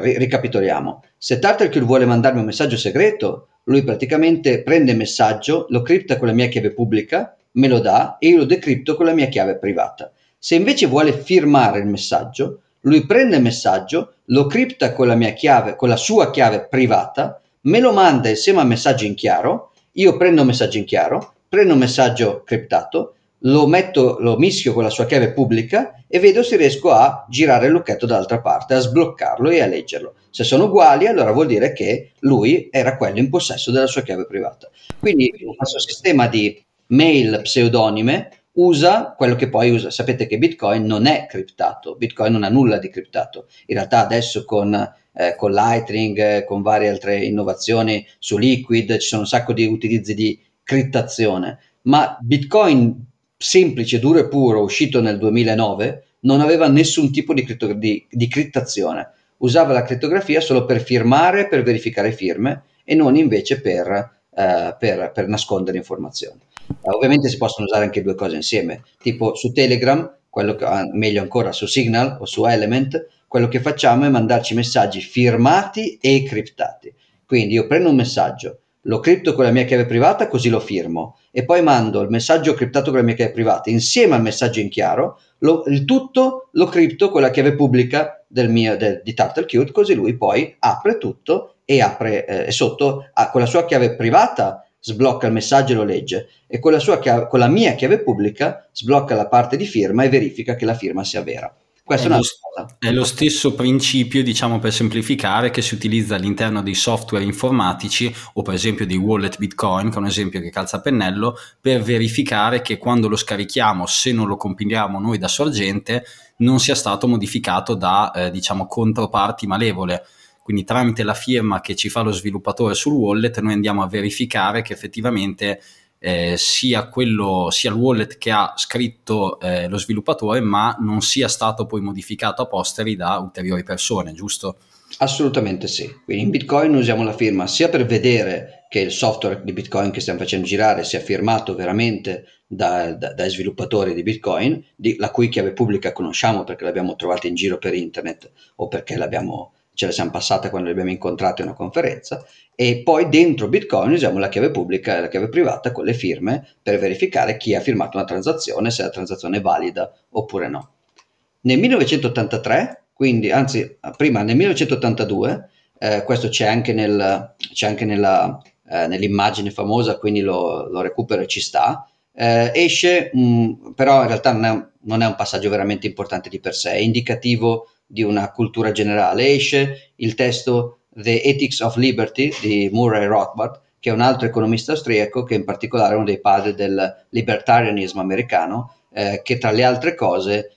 ricapitoliamo, se Turtlecute vuole mandarmi un messaggio segreto, lui praticamente prende il messaggio, lo cripta con la mia chiave pubblica, me lo dà e io lo decripto con la mia chiave privata. Se invece vuole firmare il messaggio, lui prende il messaggio, lo cripta con la mia chiave, con la sua chiave privata, me lo manda insieme a messaggio in chiaro, io prendo un messaggio in chiaro, prendo un messaggio criptato, lo mischio con la sua chiave pubblica e vedo se riesco a girare il lucchetto dall'altra parte, a sbloccarlo e a leggerlo. Se sono uguali, allora vuol dire che lui era quello in possesso della sua chiave privata. Quindi il nostro sistema di mail pseudonime usa quello che poi usa. Sapete che Bitcoin non è criptato, Bitcoin non ha nulla di criptato. In realtà adesso con Lightning, con varie altre innovazioni su Liquid, ci sono un sacco di utilizzi di criptazione, ma Bitcoin semplice, duro e puro, uscito nel 2009, non aveva nessun tipo di criptazione. Usava la crittografia solo per firmare, per verificare firme e non invece per nascondere informazioni. Ovviamente si possono usare anche due cose insieme, tipo su Telegram, quello che, meglio ancora su Signal o su Element, quello che facciamo è mandarci messaggi firmati e criptati. Quindi io prendo un messaggio, lo cripto con la mia chiave privata così lo firmo e poi mando il messaggio criptato con la mia chiave privata insieme al messaggio in chiaro, il tutto lo cripto con la chiave pubblica di Turtlecute, così lui poi apre tutto e con la sua chiave privata sblocca il messaggio e lo legge e con la mia chiave pubblica sblocca la parte di firma e verifica che la firma sia vera. È lo stesso principio, diciamo per semplificare, che si utilizza all'interno dei software informatici o per esempio dei wallet Bitcoin, che è un esempio che calza a pennello, per verificare che quando lo scarichiamo, se non lo compiliamo noi da sorgente, non sia stato modificato da controparti malevole. Quindi tramite la firma che ci fa lo sviluppatore sul wallet noi andiamo a verificare che effettivamente sia il wallet che ha scritto lo sviluppatore, ma non sia stato poi modificato a posteri da ulteriori persone, giusto? Assolutamente sì. Quindi in Bitcoin usiamo la firma sia per vedere che il software di Bitcoin che stiamo facendo girare sia firmato veramente dai sviluppatori di Bitcoin, la cui chiave pubblica conosciamo perché l'abbiamo trovata in giro per internet o perché ce la siamo passata quando li abbiamo incontrati in una conferenza, e poi dentro Bitcoin usiamo la chiave pubblica e la chiave privata con le firme per verificare chi ha firmato una transazione, se la transazione è valida oppure no. Nel 1983, nel 1982, questo c'è anche nell'immagine famosa, quindi lo recupero e ci sta, esce, però in realtà non è un passaggio veramente importante di per sé, è indicativo di una cultura generale. Esce il testo The Ethics of Liberty di Murray Rothbard, che è un altro economista austriaco che in particolare è uno dei padri del libertarianismo americano, che tra le altre cose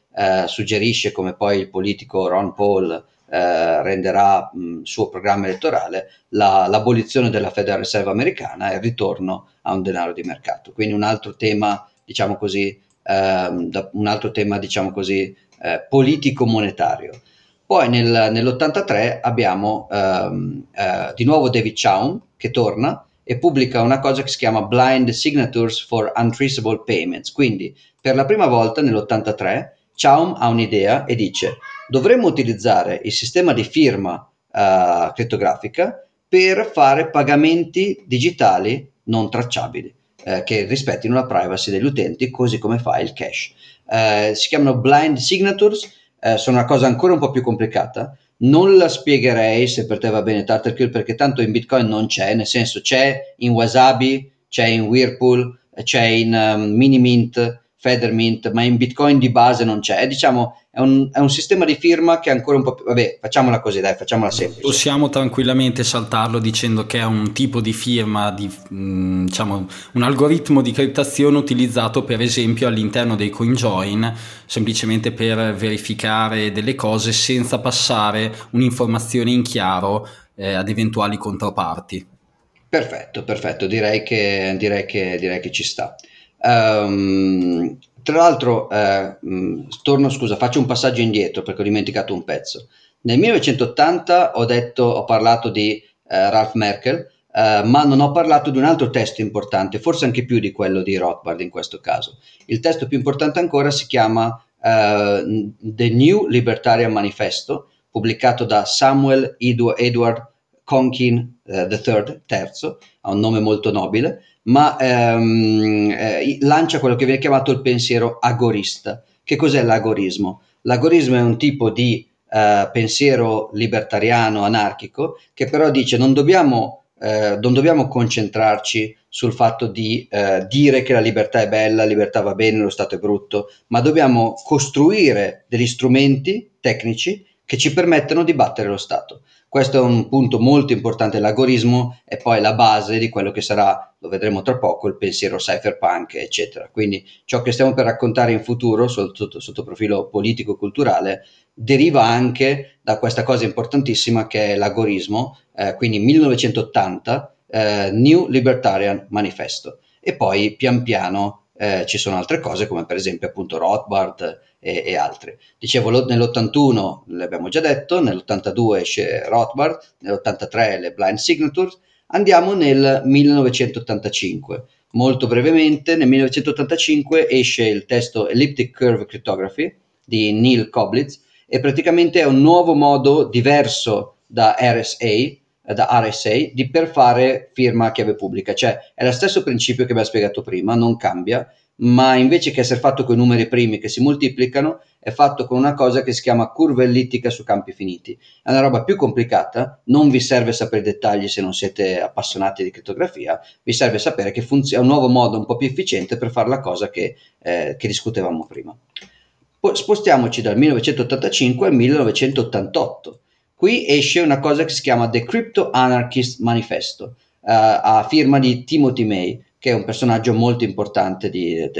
suggerisce come poi il politico Ron Paul renderà suo programma elettorale l'abolizione della Federal Reserve americana e il ritorno a un denaro di mercato. Quindi un altro tema, politico monetario. Poi nell'83 abbiamo di nuovo David Chaum che torna e pubblica una cosa che si chiama Blind Signatures for Untraceable Payments. Quindi per la prima volta nell'83 Chaum ha un'idea e dice: dovremmo utilizzare il sistema di firma crittografica per fare pagamenti digitali non tracciabili che rispettino la privacy degli utenti, così come fa il cash. Si chiamano blind signatures, sono una cosa ancora un po' più complicata, non la spiegherei se per te va bene Turtlecute, perché tanto in Bitcoin non c'è, nel senso c'è in Wasabi, c'è in Whirlpool, c'è in Minimint, Federmint, ma in Bitcoin di base non c'è. È, diciamo, è un sistema di firma che è ancora un po' più... Vabbè, facciamola così, dai, facciamola semplice. Possiamo tranquillamente saltarlo dicendo che è un tipo di firma, di, diciamo, un algoritmo di criptazione utilizzato per esempio all'interno dei CoinJoin, semplicemente per verificare delle cose senza passare un'informazione in chiaro ad eventuali controparti. Perfetto, direi che ci sta. Tra l'altro faccio un passaggio indietro perché ho dimenticato un pezzo. Nel 1980 ho parlato di Ralph Merkle, ma non ho parlato di un altro testo importante, forse anche più di quello di Rothbard in questo caso. Il testo più importante ancora si chiama The New Libertarian Manifesto, pubblicato da Samuel Edward Konkin III, ha un nome molto nobile, ma lancia quello che viene chiamato il pensiero agorista. Che cos'è l'agorismo? L'agorismo è un tipo di pensiero libertariano, anarchico, che però dice non dobbiamo concentrarci sul fatto di dire che la libertà è bella, la libertà va bene, lo Stato è brutto, ma dobbiamo costruire degli strumenti tecnici che ci permettano di battere lo Stato. Questo è un punto molto importante, l'agorismo è poi la base di quello che sarà, lo vedremo tra poco, il pensiero cypherpunk, eccetera. Quindi ciò che stiamo per raccontare in futuro, sotto profilo politico-culturale, deriva anche da questa cosa importantissima che è l'agorismo, quindi 1980, New Libertarian Manifesto. E poi pian piano ci sono altre cose come per esempio appunto Rothbard e altri. Dicevo, nell'81 l'abbiamo già detto, nell'82 esce Rothbard, nell'83 le Blind Signatures. Andiamo nel 1985, molto brevemente. Nel 1985 esce il testo Elliptic Curve Cryptography di Neil Koblitz e praticamente è un nuovo modo diverso da RSA di per fare firma a chiave pubblica, cioè è lo stesso principio che abbiamo spiegato prima, non cambia, ma invece che essere fatto con i numeri primi che si moltiplicano è fatto con una cosa che si chiama curva ellittica su campi finiti. È una roba più complicata, non vi serve sapere i dettagli se non siete appassionati di criptografia, vi serve sapere che è un nuovo modo un po' più efficiente per fare la cosa che discutevamo prima. Spostiamoci dal 1985 al 1988. Qui esce una cosa che si chiama The Crypto Anarchist Manifesto, a firma di Timothy May, che è un personaggio molto importante di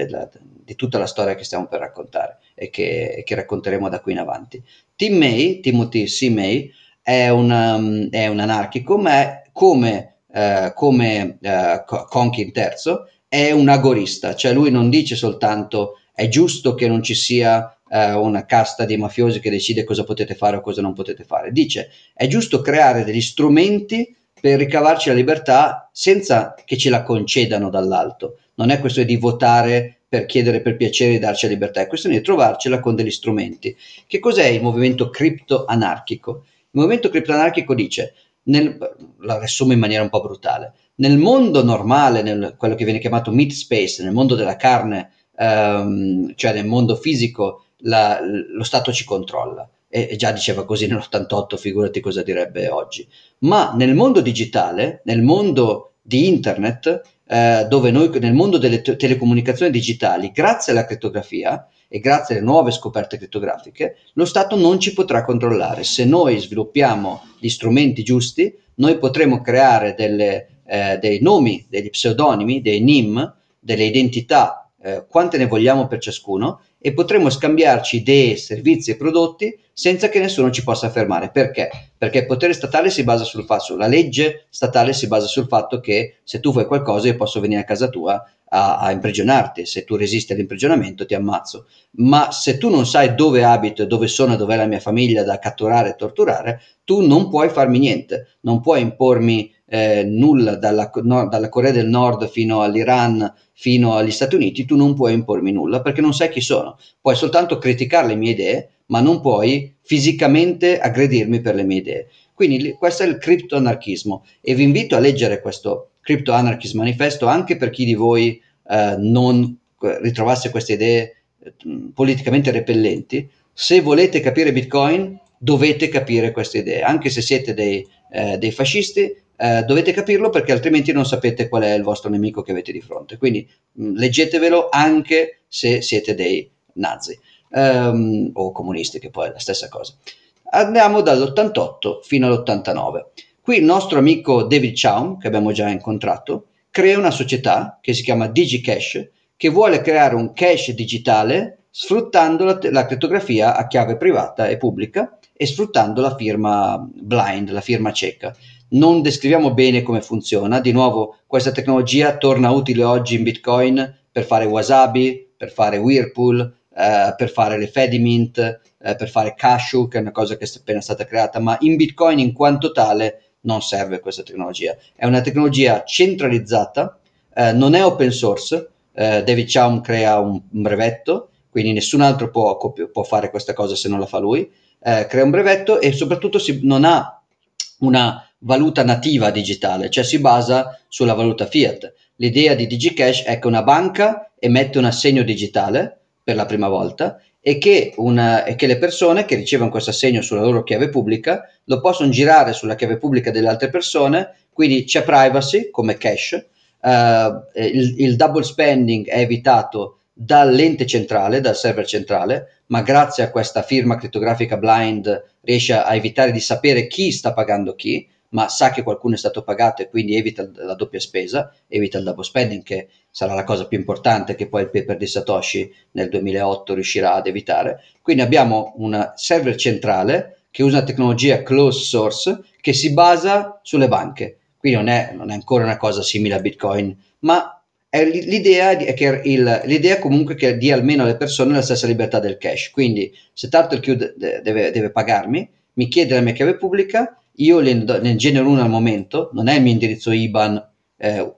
tutta la storia che stiamo per raccontare e che racconteremo da qui in avanti. Timothy C. May, è un anarchico, ma è come Konkin III, è un agorista, cioè lui non dice soltanto è giusto che non ci sia una casta di mafiosi che decide cosa potete fare o cosa non potete fare, dice è giusto creare degli strumenti per ricavarci la libertà senza che ce la concedano dall'alto. Non è questione di votare per chiedere per piacere di darci la libertà, è questione di trovarcela con degli strumenti. Che cos'è il movimento criptoanarchico? Il movimento criptoanarchico dice, la riassumo in maniera un po' brutale, nel mondo normale, quello che viene chiamato meat space, nel mondo della carne, cioè nel mondo fisico, lo Stato ci controlla, e già diceva così nell'88, figurati cosa direbbe oggi. Ma nel mondo digitale, nel mondo di internet, dove noi, nel mondo delle telecomunicazioni digitali, grazie alla crittografia e grazie alle nuove scoperte crittografiche, lo Stato non ci potrà controllare. Se noi sviluppiamo gli strumenti giusti, noi potremo creare dei nomi, degli pseudonimi, dei NIM, delle identità, quante ne vogliamo per ciascuno, e potremo scambiarci idee, servizi e prodotti senza che nessuno ci possa fermare. Perché? Perché il potere statale si basa sul fatto, la legge statale si basa sul fatto che se tu fai qualcosa io posso venire a casa tua a imprigionarti, se tu resisti all'imprigionamento ti ammazzo, ma se tu non sai dove abito e dove sono e dov'è la mia famiglia da catturare e torturare, tu non puoi farmi niente, non puoi impormi nulla dalla Corea del Nord fino all'Iran, fino agli Stati Uniti, tu non puoi impormi nulla perché non sai chi sono, puoi soltanto criticare le mie idee ma non puoi fisicamente aggredirmi per le mie idee. Quindi questo è il criptoanarchismo e vi invito a leggere questo Crypto Anarchist Manifesto anche per chi di voi non ritrovasse queste idee politicamente repellenti. Se volete capire Bitcoin dovete capire queste idee, anche se siete dei fascisti, dovete capirlo perché altrimenti non sapete qual è il vostro nemico che avete di fronte. Quindi leggetevelo anche se siete dei nazi o comunisti, che poi è la stessa cosa. Andiamo dall'88 fino all'89. Qui il nostro amico David Chaum, che abbiamo già incontrato, crea una società che si chiama DigiCash, che vuole creare un cash digitale sfruttando la crittografia a chiave privata e pubblica e sfruttando la firma blind, la firma cieca. Non descriviamo bene come funziona. Di nuovo, questa tecnologia torna utile oggi in Bitcoin per fare Wasabi, per fare Whirlpool, per fare le Fedimint, per fare Cashew, che è una cosa che è appena stata creata, ma in Bitcoin in quanto tale non serve questa tecnologia. È una tecnologia centralizzata, non è open source. David Chaum crea un brevetto, quindi nessun altro può fare questa cosa se non la fa lui. Crea un brevetto e soprattutto non ha una valuta nativa digitale, cioè si basa sulla valuta fiat. L'idea di DigiCash è che una banca emette un assegno digitale per la prima volta e che le persone che ricevono questo assegno sulla loro chiave pubblica lo possono girare sulla chiave pubblica delle altre persone, quindi c'è privacy come cash, il double spending è evitato dall'ente centrale, dal server centrale, ma grazie a questa firma crittografica blind riesce a evitare di sapere chi sta pagando chi, ma sa che qualcuno è stato pagato e quindi evita la doppia spesa, evita il double spending, che sarà la cosa più importante che poi il paper di Satoshi nel 2008 riuscirà ad evitare. Quindi abbiamo un server centrale che usa una tecnologia closed source che si basa sulle banche, quindi non è ancora una cosa simile a Bitcoin, ma l'idea comunque che dia almeno alle persone la stessa libertà del cash. Quindi se Turtlecute deve pagarmi, mi chiede la mia chiave pubblica, io ne genero una al momento, non è il mio indirizzo IBAN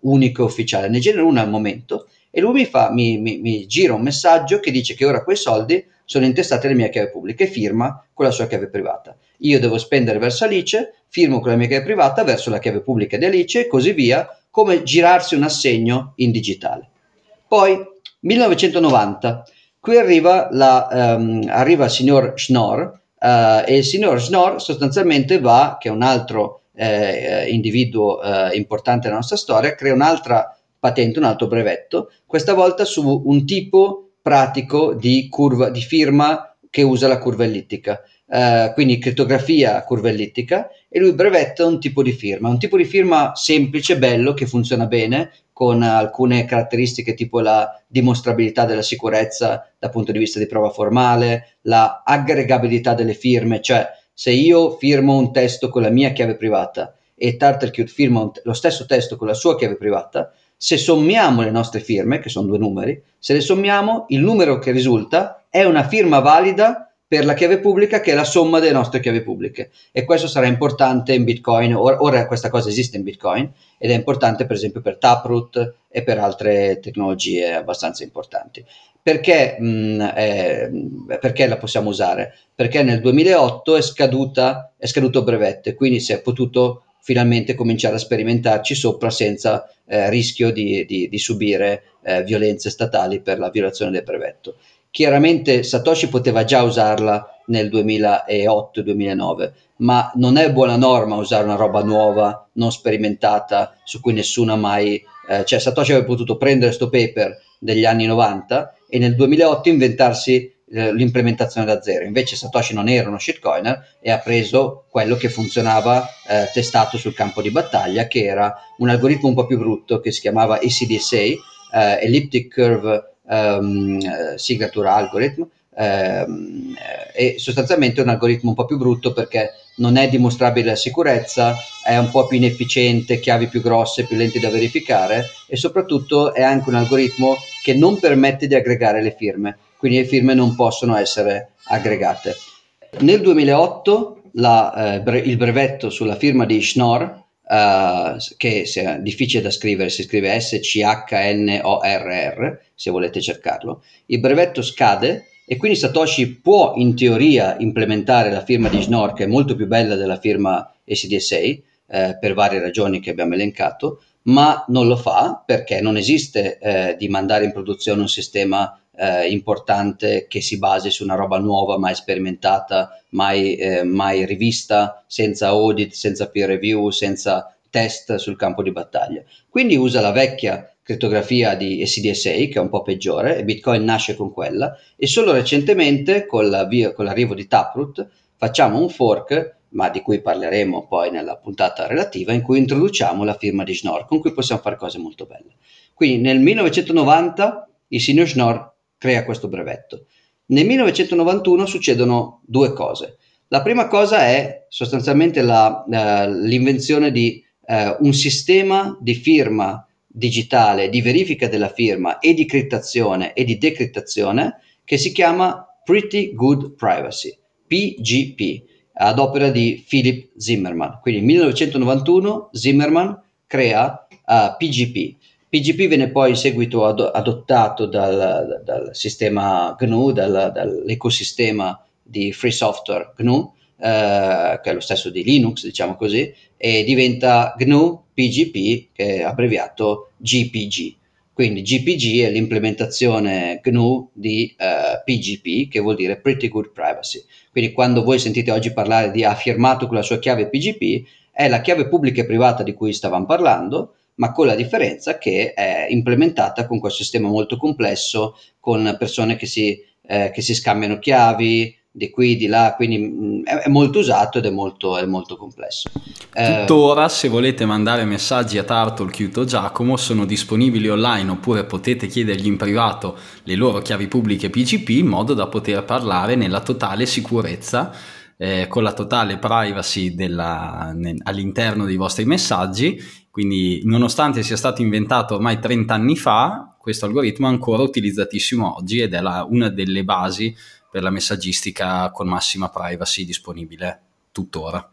unico e ufficiale, ne genero una al momento e lui mi gira un messaggio che dice che ora quei soldi sono intestati alla mia chiave pubblica e firma con la sua chiave privata. Io devo spendere verso Alice, firmo con la mia chiave privata verso la chiave pubblica di Alice e così via, come girarsi un assegno in digitale. Poi 1990, qui arriva il signor Schnorr, e il signor Schnorr sostanzialmente che è un altro individuo importante nella nostra storia, crea un'altra patente, un altro brevetto, questa volta su un tipo pratico di firma che usa la curva ellittica, quindi crittografia curva ellittica, e lui brevetta un tipo di firma semplice, bello, che funziona bene, con alcune caratteristiche tipo la dimostrabilità della sicurezza dal punto di vista di prova formale, la aggregabilità delle firme, cioè se io firmo un testo con la mia chiave privata e Turtlecute firma lo stesso testo con la sua chiave privata, se sommiamo le nostre firme, che sono due numeri, se le sommiamo, il numero che risulta è una firma valida per la chiave pubblica, che è la somma delle nostre chiavi pubbliche, e questo sarà importante in Bitcoin. Ora questa cosa esiste in Bitcoin ed è importante per esempio per Taproot e per altre tecnologie abbastanza importanti. Perché la possiamo usare? Perché nel 2008 è scaduto il brevetto, quindi si è potuto finalmente cominciare a sperimentarci sopra senza rischio di subire violenze statali per la violazione del brevetto. Chiaramente Satoshi poteva già usarla nel 2008-2009, ma non è buona norma usare una roba nuova, non sperimentata, su cui nessuno ha mai... cioè Satoshi avrebbe potuto prendere sto paper degli anni 90 e nel 2008 inventarsi l'implementazione da zero. Invece Satoshi non era uno shitcoiner e ha preso quello che funzionava testato sul campo di battaglia, che era un algoritmo un po' più brutto che si chiamava ECDSA, Elliptic Curve Signature Algorithm, e sostanzialmente è un algoritmo un po' più brutto perché non è dimostrabile la sicurezza, è un po' più inefficiente, chiavi più grosse, più lenti da verificare, e soprattutto è anche un algoritmo che non permette di aggregare le firme, quindi le firme non possono essere aggregate. Nel 2008 il brevetto sulla firma di Schnorr, che è difficile da scrivere, si scrive SCHNORR se volete cercarlo, il brevetto scade e quindi Satoshi può in teoria implementare la firma di Schnorr, che è molto più bella della firma ECDSA per varie ragioni che abbiamo elencato, ma non lo fa perché non esiste di mandare in produzione un sistema importante che si basi su una roba nuova, mai sperimentata, mai rivista, senza audit, senza peer review, senza test sul campo di battaglia. Quindi usa la vecchia criptografia di ECDSA, che è un po' peggiore, e Bitcoin nasce con quella, e solo recentemente con l'arrivo di Taproot facciamo un fork, ma di cui parleremo poi nella puntata relativa, in cui introduciamo la firma di Schnorr, con cui possiamo fare cose molto belle. Quindi nel 1990 il signor Schnorr crea questo brevetto. Nel 1991 succedono due cose. La prima cosa è sostanzialmente l'invenzione di un sistema di firma digitale, di verifica della firma e di criptazione e di decriptazione, che si chiama Pretty Good Privacy, PGP, ad opera di Philip Zimmermann. Quindi nel 1991 Zimmermann crea PGP. PGP viene poi in seguito adottato dal sistema GNU, dall'ecosistema di free software GNU, che è lo stesso di Linux, diciamo così, e diventa GNU PGP, che è abbreviato GPG. Quindi GPG è l'implementazione GNU di PGP, che vuol dire Pretty Good Privacy. Quindi quando voi sentite oggi parlare di ha firmato con la sua chiave PGP, è la chiave pubblica e privata di cui stavamo parlando, ma con la differenza che è implementata con quel sistema molto complesso, con persone che si scambiano chiavi, di qui, di là, quindi è molto usato ed è molto complesso. Tuttora, se volete mandare messaggi a Turtlecute o Giacomo, sono disponibili online, oppure potete chiedergli in privato le loro chiavi pubbliche PGP, in modo da poter parlare nella totale sicurezza, con la totale privacy all'interno dei vostri messaggi. Quindi, nonostante sia stato inventato ormai 30 anni fa, questo algoritmo è ancora utilizzatissimo oggi ed è una delle basi per la messaggistica con massima privacy disponibile tuttora.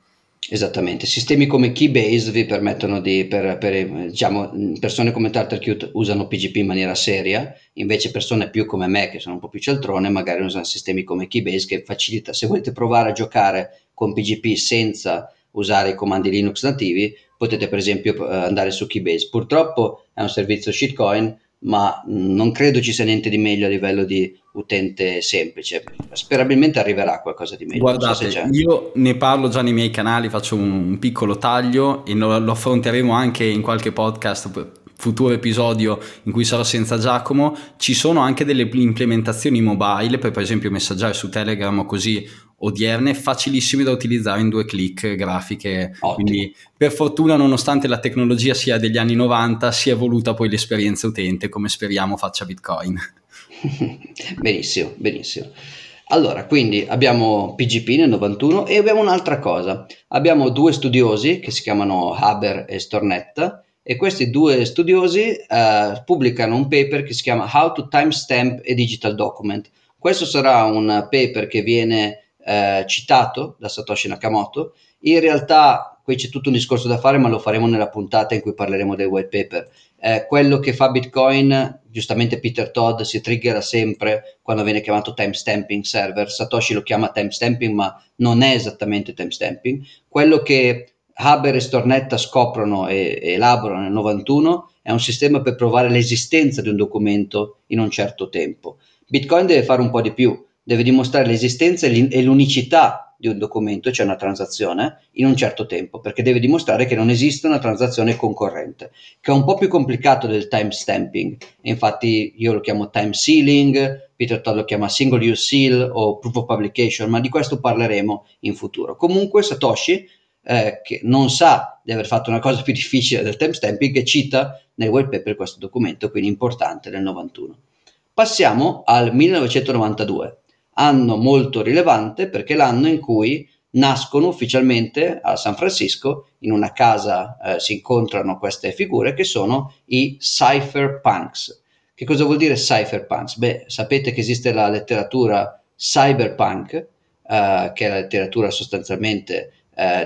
Esattamente, sistemi come Keybase vi permettono diciamo, persone come Turtlecute usano PGP in maniera seria, invece persone più come me, che sono un po' più cialtrone, magari usano sistemi come Keybase, che facilita. Se volete provare a giocare con PGP senza usare i comandi Linux nativi, potete per esempio andare su Keybase. Purtroppo è un servizio shitcoin, ma non credo ci sia niente di meglio a livello di utente semplice. Sperabilmente arriverà qualcosa di meglio. Guardate, so io ne parlo già nei miei canali, faccio un piccolo taglio e lo affronteremo anche in qualche podcast, futuro episodio in cui sarò senza Giacomo. Ci sono anche delle implementazioni mobile per esempio messaggiare su Telegram o così, odierne, facilissime da utilizzare in due click, grafiche. Ottimo. Quindi per fortuna, nonostante la tecnologia sia degli anni 90, si è evoluta poi l'esperienza utente, come speriamo faccia Bitcoin. Benissimo, benissimo. Allora, quindi abbiamo PGP nel 91 e abbiamo un'altra cosa. Abbiamo due studiosi che si chiamano Haber e Stornetta, e questi due studiosi pubblicano un paper che si chiama How to Timestamp a Digital Document. Questo sarà un paper che viene citato da Satoshi Nakamoto. In realtà qui c'è tutto un discorso da fare, ma lo faremo nella puntata in cui parleremo del white paper. Quello che fa Bitcoin, giustamente Peter Todd si triggera sempre quando viene chiamato timestamping server. Satoshi lo chiama timestamping, ma non è esattamente timestamping. Quello che Haber e Stornetta scoprono e elaborano nel 91 è un sistema per provare l'esistenza di un documento in un certo tempo. Bitcoin deve fare un po' di più, deve dimostrare l'esistenza e l'unicità di un documento, cioè una transazione, in un certo tempo, perché deve dimostrare che non esiste una transazione concorrente, che è un po' più complicato del timestamping. Infatti io lo chiamo time sealing, Peter Todd lo chiama single use seal o proof of publication, ma di questo parleremo in futuro. Comunque Satoshi, che non sa di aver fatto una cosa più difficile del timestamping, che cita nel white paper questo documento, quindi importante, del 91. Passiamo al 1992. Anno molto rilevante, perché è l'anno in cui nascono ufficialmente a San Francisco, in una casa si incontrano queste figure che sono i cypherpunks. Che cosa vuol dire cypherpunks? Beh, sapete che esiste la letteratura cyberpunk, che è la letteratura sostanzialmente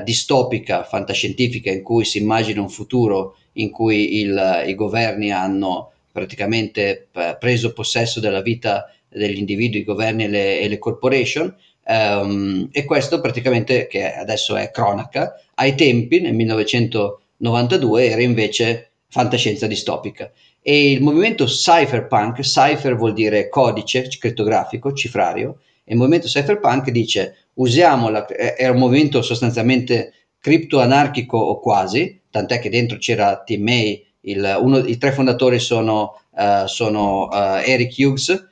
distopica, fantascientifica, in cui si immagina un futuro in cui i governi hanno praticamente preso possesso della vita degli individui, i governi e le corporation, e questo praticamente, che adesso è cronaca, ai tempi nel 1992 era invece fantascienza distopica. E il movimento cypherpunk, cypher vuol dire codice criptografico, cifrario, e il movimento cypherpunk dice era un movimento sostanzialmente cripto anarchico o quasi, tant'è che dentro c'era Tim May, I tre fondatori sono Eric Hughes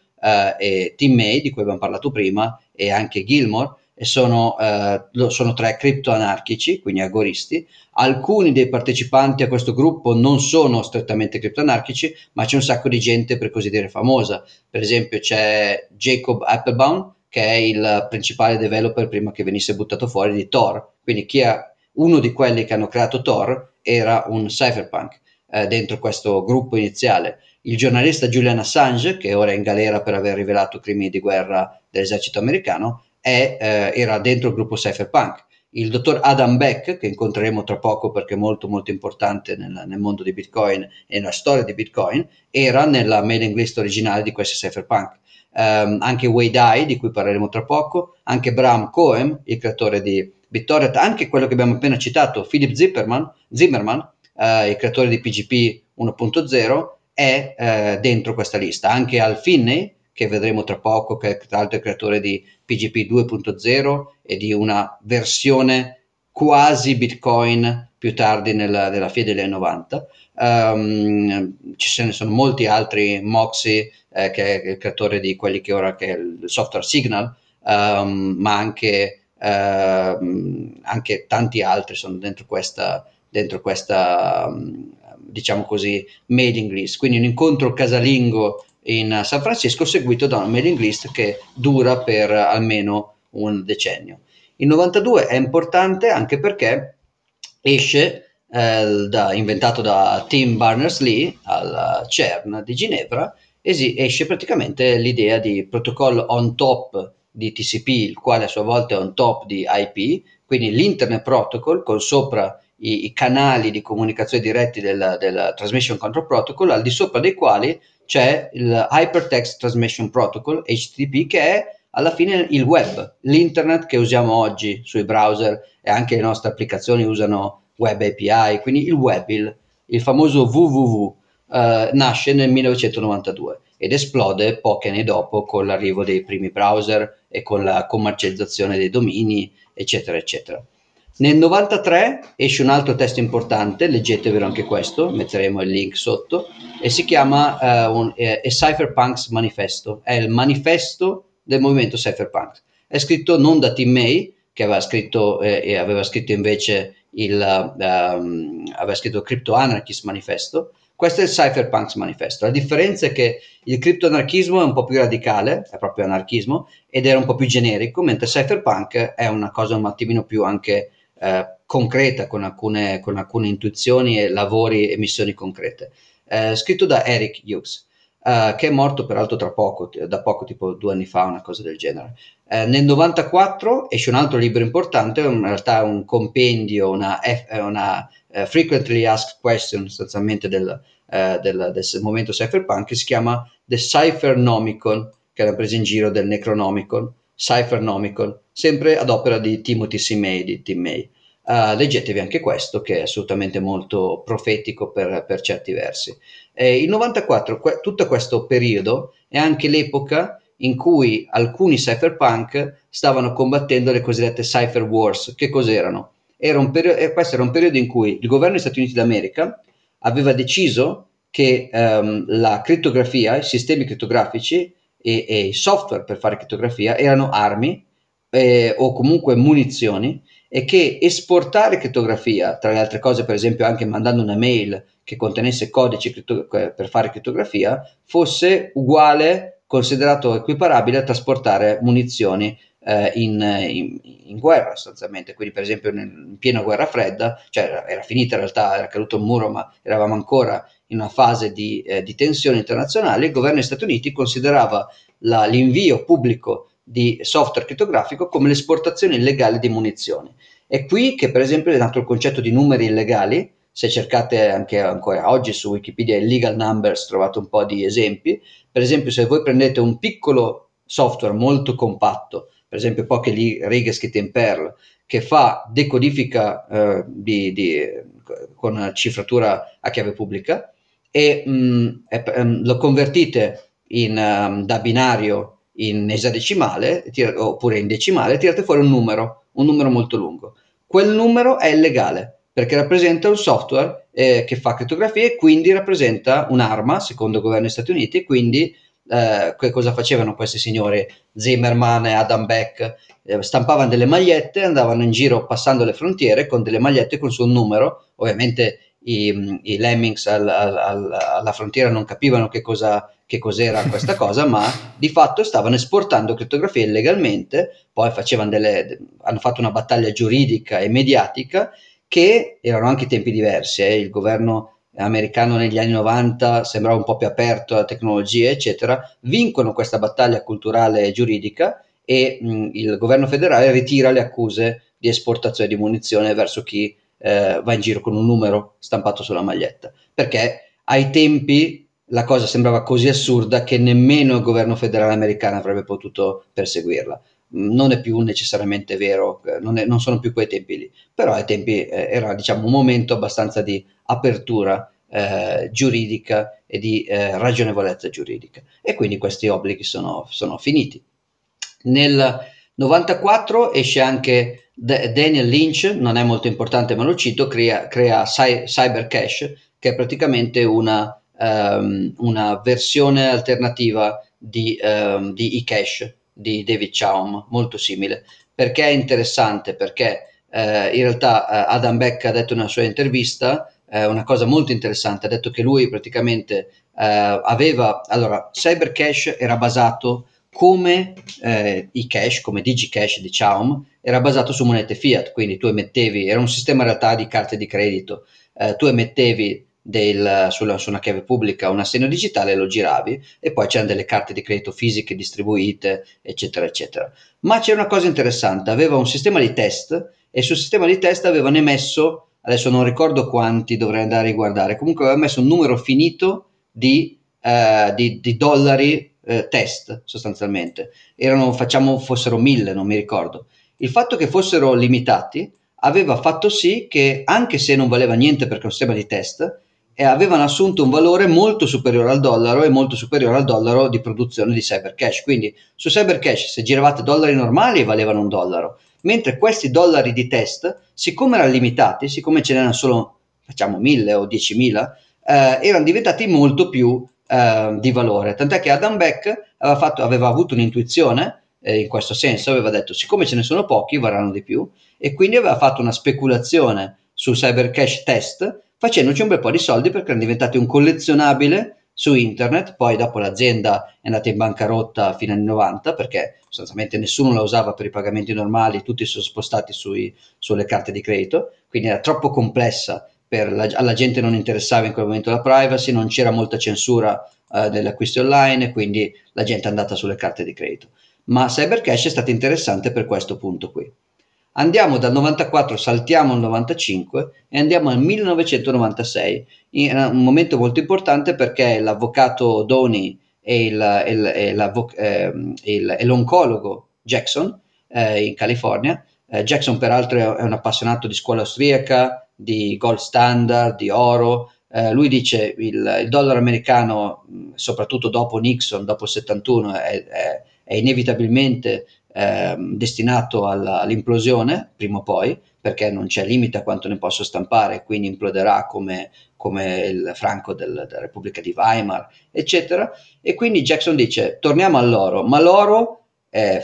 e Tim May, di cui abbiamo parlato prima, e anche Gilmore, e sono tre criptoanarchici, quindi agoristi. Alcuni dei partecipanti a questo gruppo non sono strettamente criptoanarchici, ma c'è un sacco di gente, per così dire, famosa. Per esempio c'è Jacob Applebaum, che è il principale developer prima che venisse buttato fuori di Tor. Quindi uno di quelli che hanno creato Tor era un cypherpunk dentro questo gruppo iniziale. Il giornalista Julian Assange, che ora è in galera per aver rivelato crimini di guerra dell'esercito americano, era dentro il gruppo cypherpunk. Il dottor Adam Beck, che incontreremo tra poco perché è molto molto importante nel mondo di Bitcoin e nella storia di Bitcoin, era nella mailing list originale di questi cypherpunk. Anche Wei Dai, di cui parleremo tra poco, anche Bram Cohen, il creatore di BitTorrent, anche quello che abbiamo appena citato, Philip Zimmermann, il creatore di PGP 1.0, è dentro questa lista. Anche Hal Finney, che vedremo tra poco, che tra l'altro è creatore di PGP 2.0 e di una versione quasi Bitcoin più tardi nella fine degli anni 90. Ci ne sono molti altri, Moxie, che è il creatore di quelli che è il software Signal, ma anche tanti altri sono dentro questa diciamo così, mailing list. Quindi un incontro casalingo in San Francisco seguito da una mailing list che dura per almeno un decennio. Il 92 è importante anche perché esce, inventato da Tim Berners-Lee al CERN di Ginevra, esce praticamente l'idea di protocollo on top di TCP, il quale a sua volta è on top di IP, quindi l'Internet Protocol con sopra i canali di comunicazione diretti del Transmission Control Protocol, al di sopra dei quali c'è il Hypertext Transmission Protocol, HTTP, che è alla fine il web, l'internet che usiamo oggi sui browser, e anche le nostre applicazioni usano web API, quindi il web, il famoso www, nasce nel 1992 ed esplode pochi anni dopo con l'arrivo dei primi browser e con la commercializzazione dei domini, eccetera, eccetera. Nel 93 esce un altro testo importante, leggetevelo anche questo, metteremo il link sotto, e si chiama A Cypherpunks Manifesto, è il manifesto del movimento cypherpunk. È scritto non da Tim May, che aveva scritto Crypto Anarchist Manifesto. Questo è il Cypherpunks Manifesto. La differenza è che il criptoanarchismo è un po' più radicale, è proprio anarchismo, ed era un po' più generico, mentre cypherpunk è una cosa un attimino più anche concreta, con alcune intuizioni e lavori e missioni concrete, scritto da Eric Hughes, che è morto peraltro da poco, tipo 2 anni fa, una cosa del genere. Nel 94 esce un altro libro importante, in realtà è un compendio, una frequently asked question sostanzialmente del movimento cypherpunk, che si chiama The Cyphernomicon, che era presa in giro del Necronomicon, Cyphernomicon, sempre ad opera di Timothy C. May, di Tim May. Leggetevi anche questo, che è assolutamente molto profetico per certi versi. Il 94, tutto questo periodo, è anche l'epoca in cui alcuni cypherpunk stavano combattendo le cosiddette cypher wars. Che cos'erano? Questo era un periodo in cui il governo degli Stati Uniti d'America aveva deciso che la crittografia, i sistemi criptografici e i software per fare crittografia erano armi o comunque munizioni, e che esportare crittografia, tra le altre cose per esempio anche mandando una mail che contenesse codici per fare crittografia, fosse uguale, considerato equiparabile a trasportare munizioni in guerra sostanzialmente. Quindi per esempio in piena guerra fredda, cioè era finita in realtà, era caduto il muro, ma eravamo ancora in una fase di tensione internazionale. Il governo degli Stati Uniti considerava l'invio pubblico di software crittografico come l'esportazione illegale di munizioni. È qui che per esempio è nato il concetto di numeri illegali. Se cercate anche ancora oggi su Wikipedia illegal numbers trovate un po' di esempi. Per esempio se voi prendete un piccolo software molto compatto, per esempio poche righe scritte in Perl, che fa decodifica con cifratura a chiave pubblica, e lo convertite da binario in esadecimale oppure in decimale, tirate fuori un numero molto lungo. Quel numero è illegale perché rappresenta un software che fa criptografia e quindi rappresenta un'arma, secondo il governo degli Stati Uniti, e quindi che cosa facevano questi signori Zimmermann e Adam Beck? Stampavano delle magliette, andavano in giro passando le frontiere con delle magliette con il suo numero. Ovviamente i lemmings alla frontiera non capivano che cos'era questa cosa, ma di fatto stavano esportando criptografia illegalmente. Poi facevano hanno fatto una battaglia giuridica e mediatica, che erano anche tempi diversi, il governo americano negli anni 90 sembrava un po' più aperto alla tecnologia, eccetera. Vincono questa battaglia culturale e giuridica e il governo federale ritira le accuse di esportazione di munizione verso chi va in giro con un numero stampato sulla maglietta, perché ai tempi la cosa sembrava così assurda che nemmeno il governo federale americano avrebbe potuto perseguirla. Non è più necessariamente vero, non sono più quei tempi lì, però ai tempi era, diciamo, un momento abbastanza di apertura giuridica e di ragionevolezza giuridica, e quindi questi obblighi sono finiti. Nel 94 esce anche Daniel Lynch, non è molto importante ma lo cito, crea CyberCash, che è praticamente una versione alternativa di eCash di David Chaum, molto simile. Perché è interessante? Perché in realtà Adam Beck ha detto nella sua intervista una cosa molto interessante, ha detto che lui praticamente allora CyberCash era basato come eCash, come DigiCash di Chaum, era basato su monete fiat, quindi tu emettevi, era un sistema in realtà di carte di credito, tu emettevi su una chiave pubblica un assegno digitale, lo giravi e poi c'erano delle carte di credito fisiche distribuite, eccetera eccetera. Ma c'è una cosa interessante, aveva un sistema di test e sul sistema di test avevano emesso, adesso non ricordo quanti, dovrei andare a riguardare, comunque aveva messo un numero finito di dollari test sostanzialmente, erano, fossero 1000, non mi ricordo. Il fatto che fossero limitati aveva fatto sì che, anche se non valeva niente perché è un sistema di test, e avevano assunto un valore molto superiore al dollaro e molto superiore al dollaro di produzione di CyberCash. Quindi su CyberCash, se giravate dollari normali, valevano $1, mentre questi dollari di test, siccome erano limitati, siccome ce n'erano solo 1000 o 10.000, erano diventati molto più di valore. Tant'è che Adam Beck aveva avuto un'intuizione in questo senso, aveva detto siccome ce ne sono pochi varranno di più, e quindi aveva fatto una speculazione su CyberCash test, facendoci un bel po' di soldi perché erano diventati un collezionabile su internet. Poi dopo l'azienda è andata in bancarotta fino agli 90, perché sostanzialmente nessuno la usava per i pagamenti normali, tutti sono spostati sulle carte di credito, quindi era troppo complessa, alla gente non interessava in quel momento la privacy, non c'era molta censura degli acquisti online, quindi la gente è andata sulle carte di credito. Ma CyberCash è stato interessante per questo punto qui. Andiamo dal 94, saltiamo al 95 e andiamo al 1996, un momento molto importante perché l'avvocato Doni e l'oncologo Jackson in California, Jackson peraltro è un appassionato di scuola austriaca, di gold standard, di oro, lui dice il dollaro americano, soprattutto dopo Nixon, dopo il 71, è inevitabilmente destinato all'implosione prima o poi, perché non c'è limite a quanto ne posso stampare, quindi imploderà come il franco della Repubblica di Weimar, eccetera. E quindi Jackson dice torniamo all'oro, ma l'oro è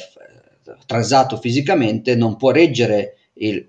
transato fisicamente, non può reggere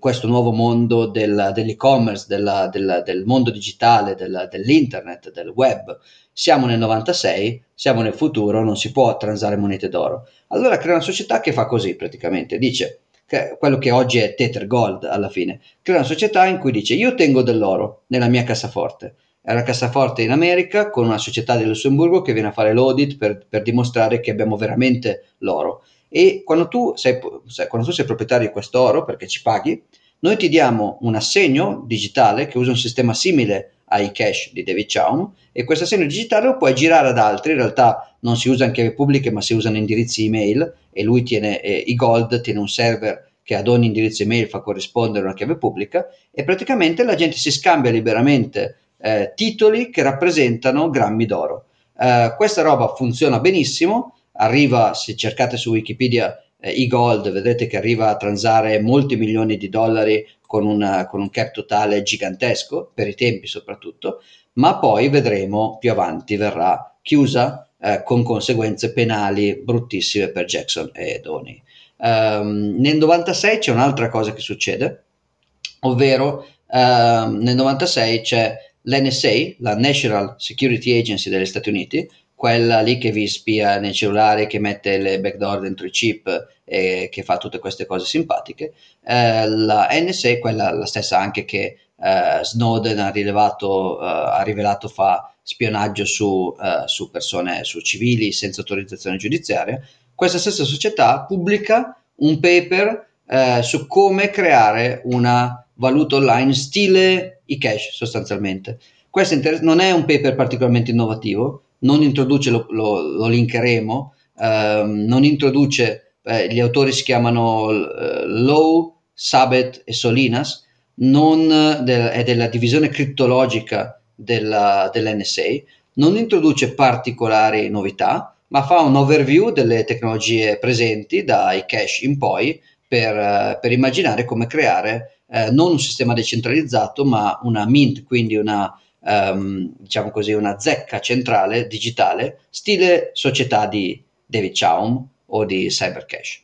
questo nuovo mondo dell'e-commerce, del mondo digitale, dell'internet, del web. Siamo nel 96, siamo nel futuro, non si può transare monete d'oro. Allora crea una società che fa così praticamente, dice che quello che oggi è Tether Gold alla fine, crea una società in cui dice io tengo dell'oro nella mia cassaforte, è una cassaforte in America con una società del Lussemburgo che viene a fare l'audit per dimostrare che abbiamo veramente l'oro, e quando tu sei proprietario di questo oro, perché ci paghi, noi ti diamo un assegno digitale che usa un sistema simile ai cash di David Chaum, e questo assegno digitale lo puoi girare ad altri. In realtà non si usano chiavi pubbliche ma si usano indirizzi email, e lui tiene i gold, tiene un server che ad ogni indirizzo email fa corrispondere una chiave pubblica, e praticamente la gente si scambia liberamente titoli che rappresentano grammi d'oro. Questa roba funziona benissimo, arriva, se cercate su Wikipedia, eGold, vedrete che arriva a transare molti milioni di dollari con un cap totale gigantesco, per i tempi soprattutto, ma poi vedremo più avanti verrà chiusa con conseguenze penali bruttissime per Jackson e Doni. Nel 96 c'è un'altra cosa che succede, ovvero nel 96 c'è l'NSA, la National Security Agency degli Stati Uniti, quella lì che vi spia nei cellulari, che mette le backdoor dentro i chip e che fa tutte queste cose simpatiche. La NSA, quella la stessa anche che Snowden ha rivelato fa spionaggio su persone, su civili senza autorizzazione giudiziaria. Questa stessa società pubblica un paper su come creare una valuta online stile eCash sostanzialmente. Questo non è un paper particolarmente innovativo, non introduce, lo linkeremo, non introduce, gli autori si chiamano Lowe, Sabet e Solinas, è della divisione criptologica dell'NSA, non introduce particolari novità, ma fa un overview delle tecnologie presenti dai cash in poi per immaginare come creare non un sistema decentralizzato, ma una mint, quindi diciamo così, una zecca centrale digitale, stile società di David Chaum o di CyberCash.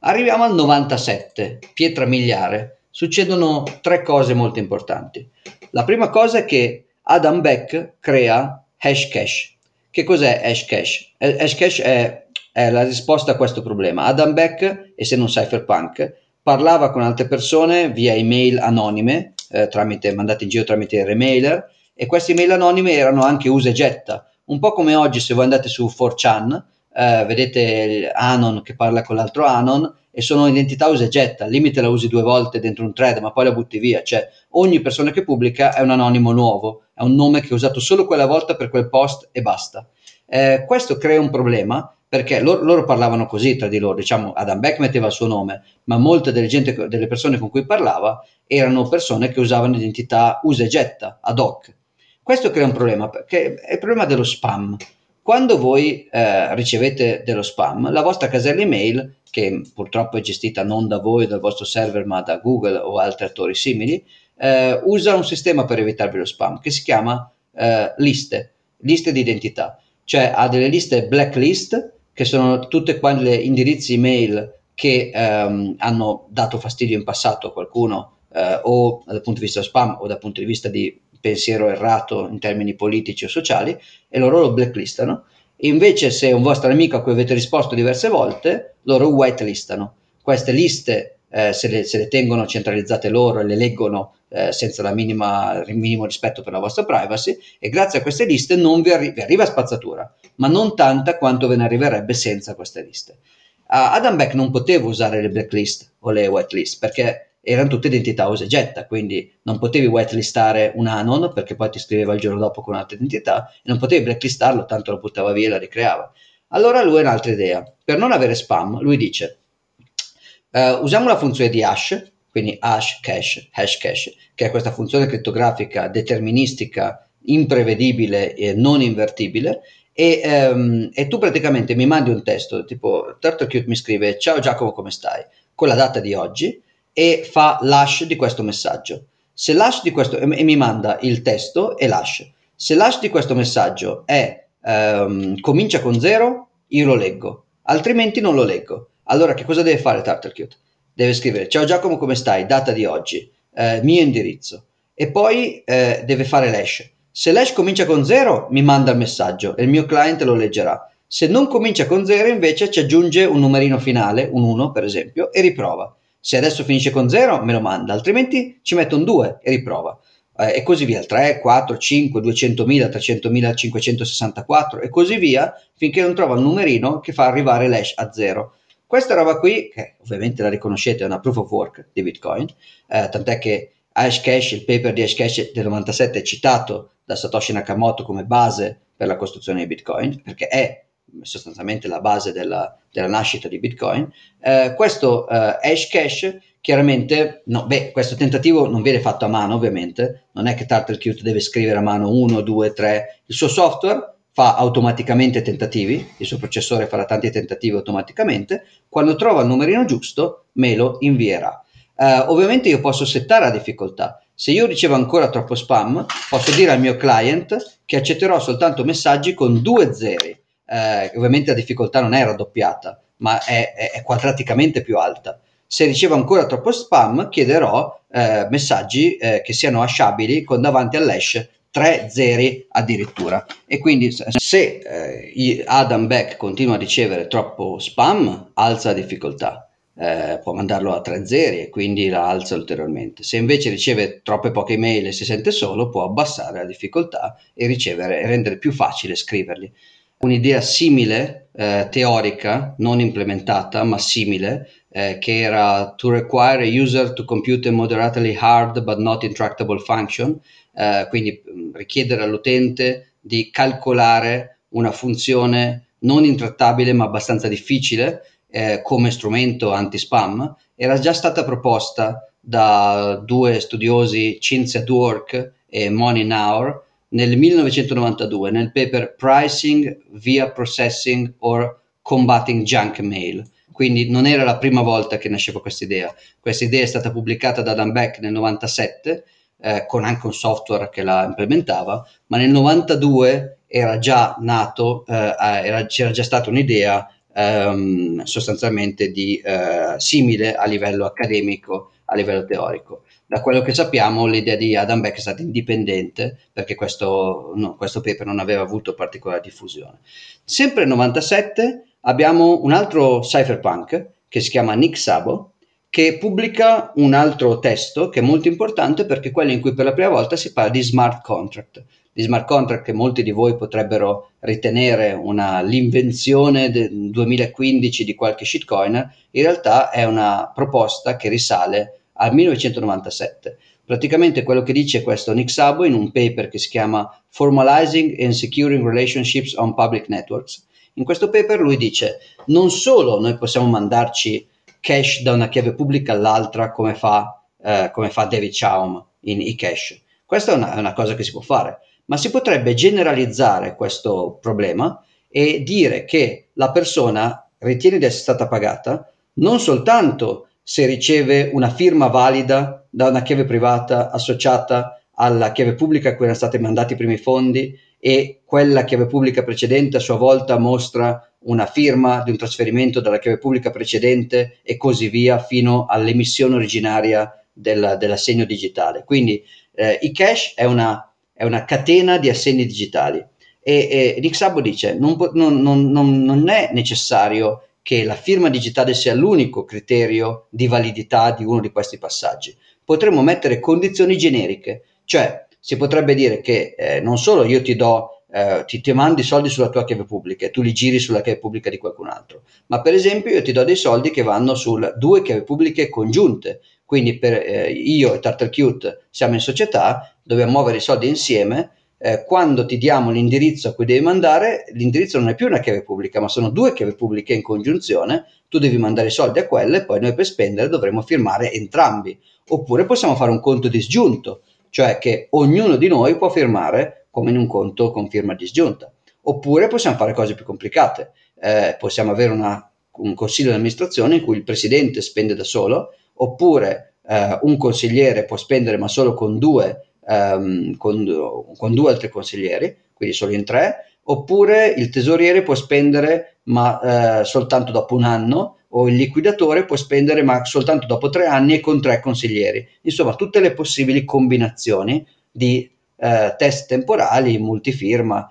Arriviamo al 97, pietra miliare. Succedono tre cose molto importanti. La prima cosa è che Adam Beck crea Hashcash. Che cos'è Hashcash? Hashcash è la risposta a questo problema. Adam Beck, essendo un cypherpunk, parlava con altre persone via email anonime, mandate in giro tramite remailer, e queste email anonime erano anche usa e getta. Un po' come oggi, se voi andate su 4chan, vedete Anon che parla con l'altro Anon, e sono identità usa e getta, al limite la usi 2 volte dentro un thread, ma poi la butti via. Cioè ogni persona che pubblica è un anonimo nuovo, è un nome che è usato solo quella volta per quel post e basta. Questo crea un problema, perché loro parlavano così tra di loro, diciamo Adam Beck metteva il suo nome, ma molte delle persone con cui parlava erano persone che usavano identità usa e getta, ad hoc. Questo crea un problema, perché è il problema dello spam. Quando voi ricevete dello spam, la vostra casella email, che purtroppo è gestita non da voi, dal vostro server, ma da Google o altri attori simili, usa un sistema per evitarvi lo spam, che si chiama liste di identità. Cioè ha delle liste blacklist, che sono tutte quelle indirizzi email che hanno dato fastidio in passato a qualcuno, o dal punto di vista spam o dal punto di vista di pensiero errato in termini politici o sociali, e loro lo blacklistano. Invece se è un vostro amico a cui avete risposto diverse volte, loro whitelistano. Queste liste se le tengono centralizzate loro e le leggono senza il minimo rispetto per la vostra privacy, e grazie a queste liste non vi arriva spazzatura, ma non tanta quanto ve ne arriverebbe senza queste liste. Adam Beck non poteva usare le blacklist o le whitelist perché erano tutte identità usa e getta, quindi non potevi whitelistare un Anon perché poi ti scriveva il giorno dopo con un'altra identità, e non potevi blacklistarlo, tanto lo buttava via e la ricreava. Allora lui ha un'altra idea. Per non avere spam, lui dice: usiamo la funzione di hash, quindi hash cash, che è questa funzione criptografica deterministica, imprevedibile e non invertibile, e tu praticamente mi mandi un testo, tipo Turtlecute mi scrive "Ciao Giacomo, come stai?" con la data di oggi, e fa l'hash di questo messaggio. Se l'hash di questo, e mi manda il testo e l'hash. Se l'hash di questo messaggio è comincia con 0, io lo leggo, altrimenti non lo leggo. Allora che cosa deve fare Turtlecute? Deve scrivere "Ciao Giacomo, come stai? Data di oggi, mio indirizzo", e poi deve fare l'hash. Se l'hash comincia con 0 mi manda il messaggio e il mio client lo leggerà. Se non comincia con 0 invece ci aggiunge un numerino finale, un 1 per esempio, e riprova. Se adesso finisce con 0 me lo manda, altrimenti ci metto un 2 e riprova. E così via, 3, 4, 5, 200.000, 300.000, 564 e così via, finché non trova il numerino che fa arrivare l'hash a 0. Questa roba qui, che ovviamente la riconoscete, è una proof of work di Bitcoin, tant'è che Hashcash, il paper di Hashcash del 97 è citato da Satoshi Nakamoto come base per la costruzione di Bitcoin, perché è sostanzialmente la base della nascita di Bitcoin. Questo Hashcash chiaramente, questo tentativo non viene fatto a mano ovviamente, non è che Turtlecute deve scrivere a mano 1, 2, 3, il suo software fa automaticamente tentativi, il suo processore farà tanti tentativi automaticamente, quando trova il numerino giusto me lo invierà. Ovviamente io posso settare la difficoltà, se io ricevo ancora troppo spam posso dire al mio client che accetterò soltanto messaggi con 2 zeri, ovviamente la difficoltà non è raddoppiata ma è quadraticamente più alta. Se ricevo ancora troppo spam chiederò messaggi che siano hashabili con davanti all'hash 3 zeri addirittura, e quindi se Adam Beck continua a ricevere troppo spam alza la difficoltà, può mandarlo a 3 zeri e quindi la alza ulteriormente. Se invece riceve troppe poche email e si sente solo può abbassare la difficoltà e ricevere e rendere più facile scriverli. Un'idea simile, teorica, non implementata ma simile, che era to require a user to compute a moderately hard but not intractable function, quindi richiedere all'utente di calcolare una funzione non intrattabile ma abbastanza difficile come strumento anti-spam, era già stata proposta da 2 studiosi, Chintz at Work e Moninaur, nel 1992 nel paper Pricing via Processing or Combating Junk Mail. Quindi non era la prima volta che nasceva questa idea. Questa idea è stata pubblicata da Adam Beck nel 97 con anche un software che la implementava, ma nel 92 era già nato, c'era già stata un'idea sostanzialmente di simile a livello accademico, a livello teorico. Da quello che sappiamo l'idea di Adam Beck è stata indipendente perché questo paper non aveva avuto particolare diffusione. Sempre nel 97 abbiamo un altro cypherpunk che si chiama Nick Szabo, che pubblica un altro testo che è molto importante perché è quello in cui per la prima volta si parla di smart contract. Di smart contract che molti di voi potrebbero ritenere l'invenzione del 2015 di qualche shitcoiner, in realtà è una proposta che risale al 1997. Praticamente quello che dice questo Nick Szabo in un paper che si chiama Formalizing and Securing Relationships on Public Networks. In questo paper lui dice non solo noi possiamo mandarci cash da una chiave pubblica all'altra come fa David Chaum in eCash, questa è una cosa che si può fare, ma si potrebbe generalizzare questo problema e dire che la persona ritiene di essere stata pagata non soltanto se riceve una firma valida da una chiave privata associata alla chiave pubblica a cui erano stati mandati i primi fondi, e quella chiave pubblica precedente a sua volta mostra una firma di un trasferimento dalla chiave pubblica precedente e così via fino all'emissione originaria dell'assegno digitale. Quindi eCash è una catena di assegni digitali e Nick Szabo dice non è necessario che la firma digitale sia l'unico criterio di validità di uno di questi passaggi, potremmo mettere condizioni generiche, cioè si potrebbe dire che non solo io ti mando i soldi sulla tua chiave pubblica e tu li giri sulla chiave pubblica di qualcun altro, ma per esempio io ti do dei soldi che vanno su 2 chiavi pubbliche congiunte, quindi io e Turtlecute siamo in società, dobbiamo muovere i soldi insieme. Quando ti diamo l'indirizzo a cui devi mandare, l'indirizzo non è più una chiave pubblica ma sono 2 chiavi pubbliche in congiunzione, tu devi mandare i soldi a quelle e poi noi per spendere dovremo firmare entrambi, oppure possiamo fare un conto disgiunto, cioè che ognuno di noi può firmare come in un conto con firma disgiunta, oppure possiamo fare cose più complicate, possiamo avere un consiglio di amministrazione in cui il presidente spende da solo, oppure un consigliere può spendere ma solo con 2 altri consiglieri, quindi solo in 3, oppure il tesoriere può spendere ma soltanto dopo un anno, o il liquidatore può spendere ma soltanto dopo 3 anni e con 3 consiglieri. Insomma, tutte le possibili combinazioni di test temporali, multifirma,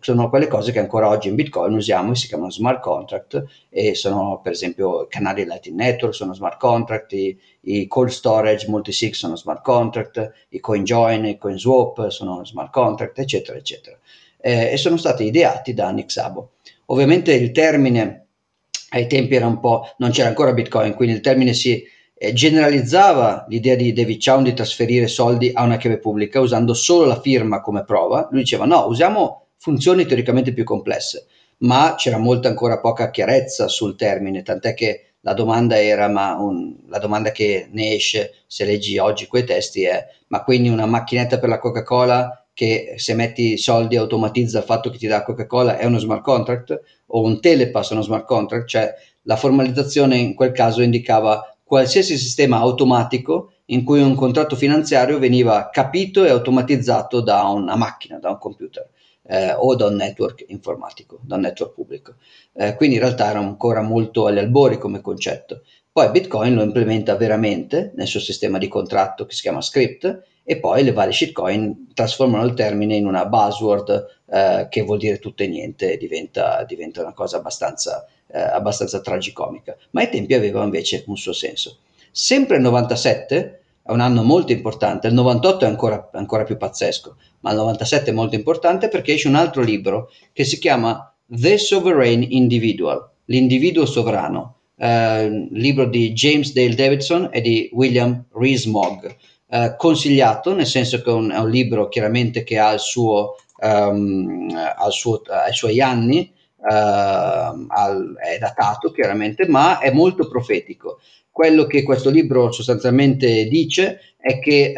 sono quelle cose che ancora oggi in Bitcoin usiamo e si chiamano smart contract, e sono per esempio canali Lightning Network sono smart contract, i cold storage multisig sono smart contract, i CoinJoin, i CoinSwap sono smart contract, eccetera eccetera, e sono stati ideati da Nick Szabo. Ovviamente il termine ai tempi era un po', non c'era ancora Bitcoin, quindi il termine si generalizzava l'idea di David Chaum di trasferire soldi a una chiave pubblica usando solo la firma come prova. Lui diceva no, usiamo funzioni teoricamente più complesse, ma c'era molta ancora poca chiarezza sul termine, tant'è che la domanda era la domanda che ne esce se leggi oggi quei testi è ma quindi una macchinetta per la Coca-Cola che se metti soldi automatizza il fatto che ti dà Coca-Cola è uno smart contract, o un telepass è uno smart contract, cioè la formalizzazione in quel caso indicava qualsiasi sistema automatico in cui un contratto finanziario veniva capito e automatizzato da una macchina, da un computer, o da un network informatico, da un network pubblico. Quindi in realtà era ancora molto agli albori come concetto. Poi Bitcoin lo implementa veramente nel suo sistema di contratto che si chiama script, e poi le varie shitcoin trasformano il termine in una buzzword che vuol dire tutto e niente, e diventa una cosa abbastanza tragicomica. Ma ai tempi aveva invece un suo senso. Sempre il 97 è un anno molto importante, il 98 è ancora più pazzesco, ma il 97 è molto importante perché esce un altro libro che si chiama The Sovereign Individual, l'individuo sovrano, libro di James Dale Davidson e di William Rees-Mogg. Consigliato, nel senso che è un libro chiaramente che ha il suo, ai suoi anni, è datato chiaramente, ma è molto profetico. Quello che questo libro sostanzialmente dice è che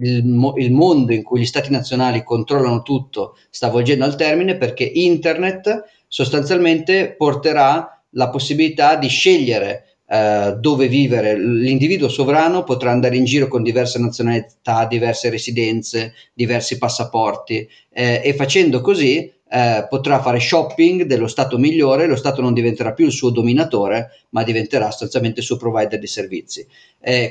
il mondo in cui gli stati nazionali controllano tutto sta volgendo al termine, perché internet sostanzialmente porterà la possibilità di scegliere dove vivere. L'individuo sovrano potrà andare in giro con diverse nazionalità, diverse residenze, diversi passaporti, e facendo così potrà fare shopping dello stato migliore. Lo stato non diventerà più il suo dominatore, ma diventerà sostanzialmente il suo provider di servizi.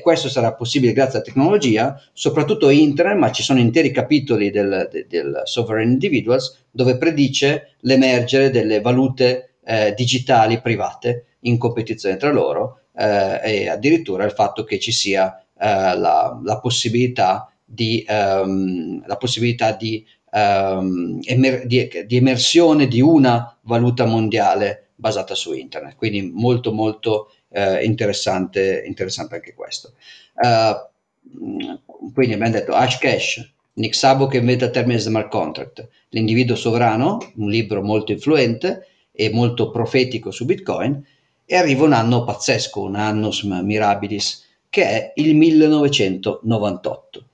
Questo sarà possibile grazie alla tecnologia, soprattutto internet, ma ci sono interi capitoli del Sovereign Individuals dove predice l'emergere delle valute digitali private in competizione tra loro, e addirittura il fatto che ci sia la possibilità di emersione di una valuta mondiale basata su internet. Quindi molto molto interessante anche questo. Quindi abbiamo detto Hashcash, Nick Szabo che inventa il termine smart contract, l'individuo sovrano, un libro molto influente e molto profetico su Bitcoin. E arriva un anno pazzesco, un annus mirabilis, che è il 1998.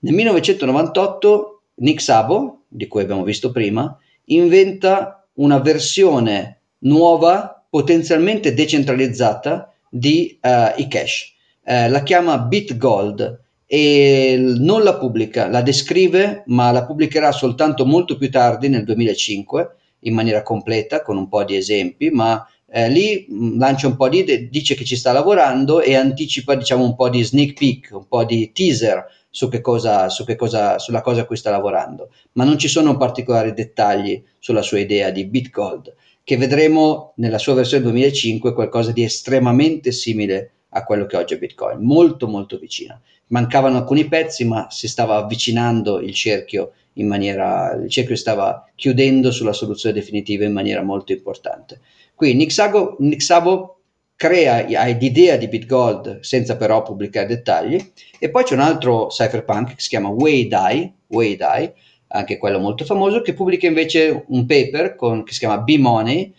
Nel 1998 Nick Szabo, di cui abbiamo visto prima, inventa una versione nuova, potenzialmente decentralizzata, di eCash. La chiama BitGold e non la pubblica, la descrive, ma la pubblicherà soltanto molto più tardi, nel 2005, in maniera completa, con un po' di esempi, ma... lì lancia un po' di idee, dice che ci sta lavorando e anticipa, diciamo, un po' di sneak peek, un po' di teaser sulla cosa a cui sta lavorando, ma non ci sono particolari dettagli sulla sua idea di BitGold, che vedremo nella sua versione 2005 qualcosa di estremamente simile a quello che oggi è Bitcoin, molto molto vicina. Mancavano alcuni pezzi, ma si stava avvicinando il cerchio il cerchio stava chiudendo sulla soluzione definitiva in maniera molto importante. Qui Nick Szabo crea l'idea di BitGold senza però pubblicare dettagli, e poi c'è un altro cypherpunk che si chiama Wei Dai, anche quello molto famoso, che pubblica invece un paper che si chiama B-Money,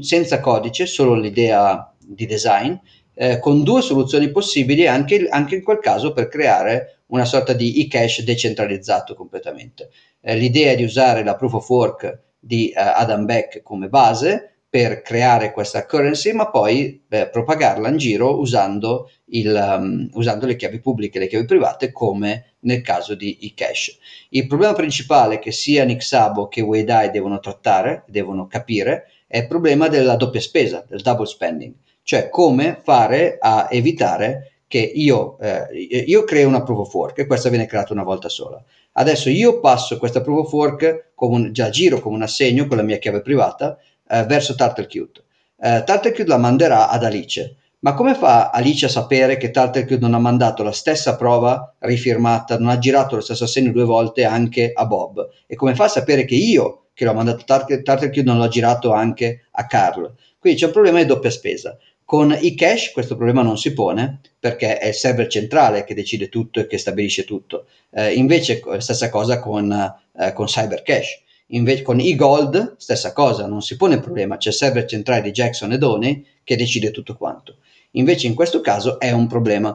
senza codice, solo l'idea di design, con due soluzioni possibili anche in quel caso per creare una sorta di e-cash decentralizzato completamente. L'idea è di usare la proof of work di Adam Beck come base per creare questa currency, ma poi propagarla in giro usando le chiavi pubbliche e le chiavi private, come nel caso di eCash. Il problema principale che sia Nick Szabo che Wei Dai devono capire, è il problema della doppia spesa, del double spending, cioè come fare a evitare che io creo una proof of work, e questa viene creata una volta sola. Adesso io passo questa proof of work già giro come un assegno con la mia chiave privata, verso Turtlecute. Turtlecute la manderà ad Alice, ma come fa Alice a sapere che Turtlecute non ha mandato la stessa prova rifirmata, non ha girato lo stesso assegno due volte anche a Bob? E come fa a sapere che io, che l'ho mandato Turtlecute, non l'ho girato anche a Carl? Quindi c'è un problema di doppia spesa. Con eCash questo problema non si pone, perché è il server centrale che decide tutto e che stabilisce tutto. Invece la stessa cosa con CyberCash. Invece con eGold stessa cosa, non si pone il problema, c'è il server centrale di Jackson e Doni che decide tutto quanto. Invece in questo caso è un problema,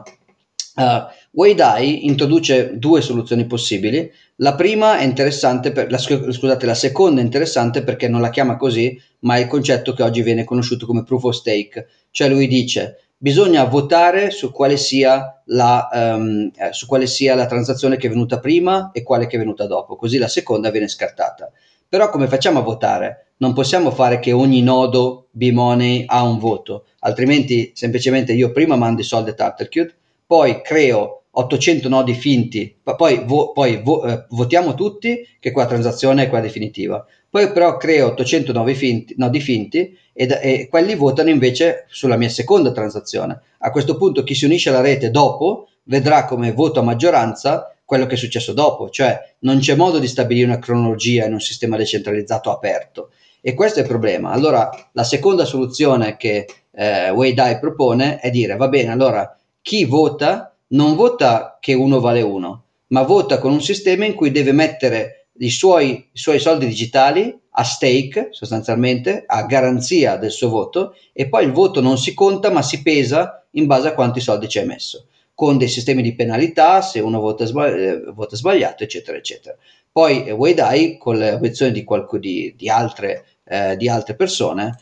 Wei Dai introduce due soluzioni possibili. La prima è interessante, la seconda è interessante perché non la chiama così, ma è il concetto che oggi viene conosciuto come proof of stake. Cioè lui dice: bisogna votare su quale sia la transazione che è venuta prima e quale che è venuta dopo, così la seconda viene scartata. Però come facciamo a votare? Non possiamo fare che ogni nodo B-Money ha un voto, altrimenti semplicemente io prima mando i soldi a Turtlecute, poi creo 800 nodi finti, poi votiamo tutti che quella transazione è quella definitiva. Poi però creo 800 nodi finti e quelli votano invece sulla mia seconda transazione. A questo punto chi si unisce alla rete dopo vedrà come voto a maggioranza quello che è successo dopo, cioè non c'è modo di stabilire una cronologia in un sistema decentralizzato aperto. E questo è il problema. Allora la seconda soluzione che Wei Dai propone è dire: va bene, allora chi vota non vota che uno vale uno, ma vota con un sistema in cui deve mettere i suoi soldi digitali a stake, sostanzialmente a garanzia del suo voto, e poi il voto non si conta ma si pesa in base a quanti soldi ci hai messo, con dei sistemi di penalità se uno vota sbagliato, eccetera eccetera. Poi Wei Dai, con l'obiezione di altre persone,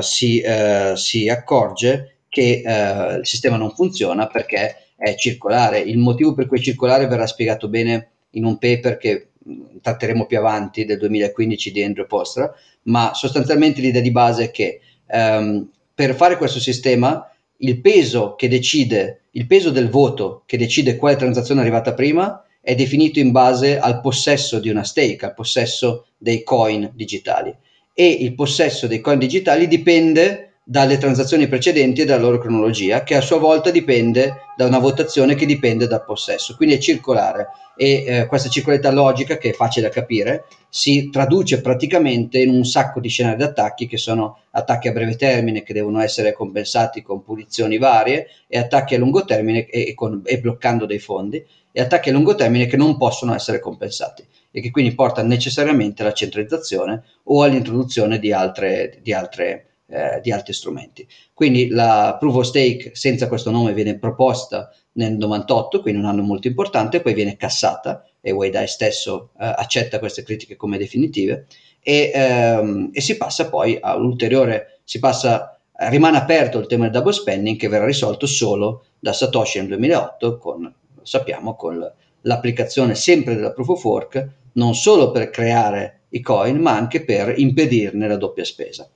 si accorge che il sistema non funziona perché è circolare. Il motivo per cui è circolare verrà spiegato bene in un paper che tratteremo più avanti, del 2015, di Andrew Postra, ma sostanzialmente l'idea di base è che per fare questo sistema il peso del voto che decide quale transazione è arrivata prima è definito in base al possesso di una stake, al possesso dei coin digitali, e il possesso dei coin digitali dipende dalle transazioni precedenti e dalla loro cronologia, che a sua volta dipende da una votazione che dipende dal possesso. Quindi è circolare, e questa circolarità logica, che è facile da capire, si traduce praticamente in un sacco di scenari d'attacchi, che sono attacchi a breve termine che devono essere compensati con punizioni varie, e attacchi a lungo termine e bloccando dei fondi, e attacchi a lungo termine che non possono essere compensati e che quindi porta necessariamente alla centralizzazione o all'introduzione di altri strumenti. Quindi la proof of stake senza questo nome viene proposta nel 98, quindi un anno molto importante, poi viene cassata e Wei Dai stesso accetta queste critiche come definitive, e si passa poi all'ulteriore, rimane aperto il tema del double spending, che verrà risolto solo da Satoshi nel 2008 con l'applicazione sempre della proof of work, non solo per creare i coin ma anche per impedirne la doppia spesa.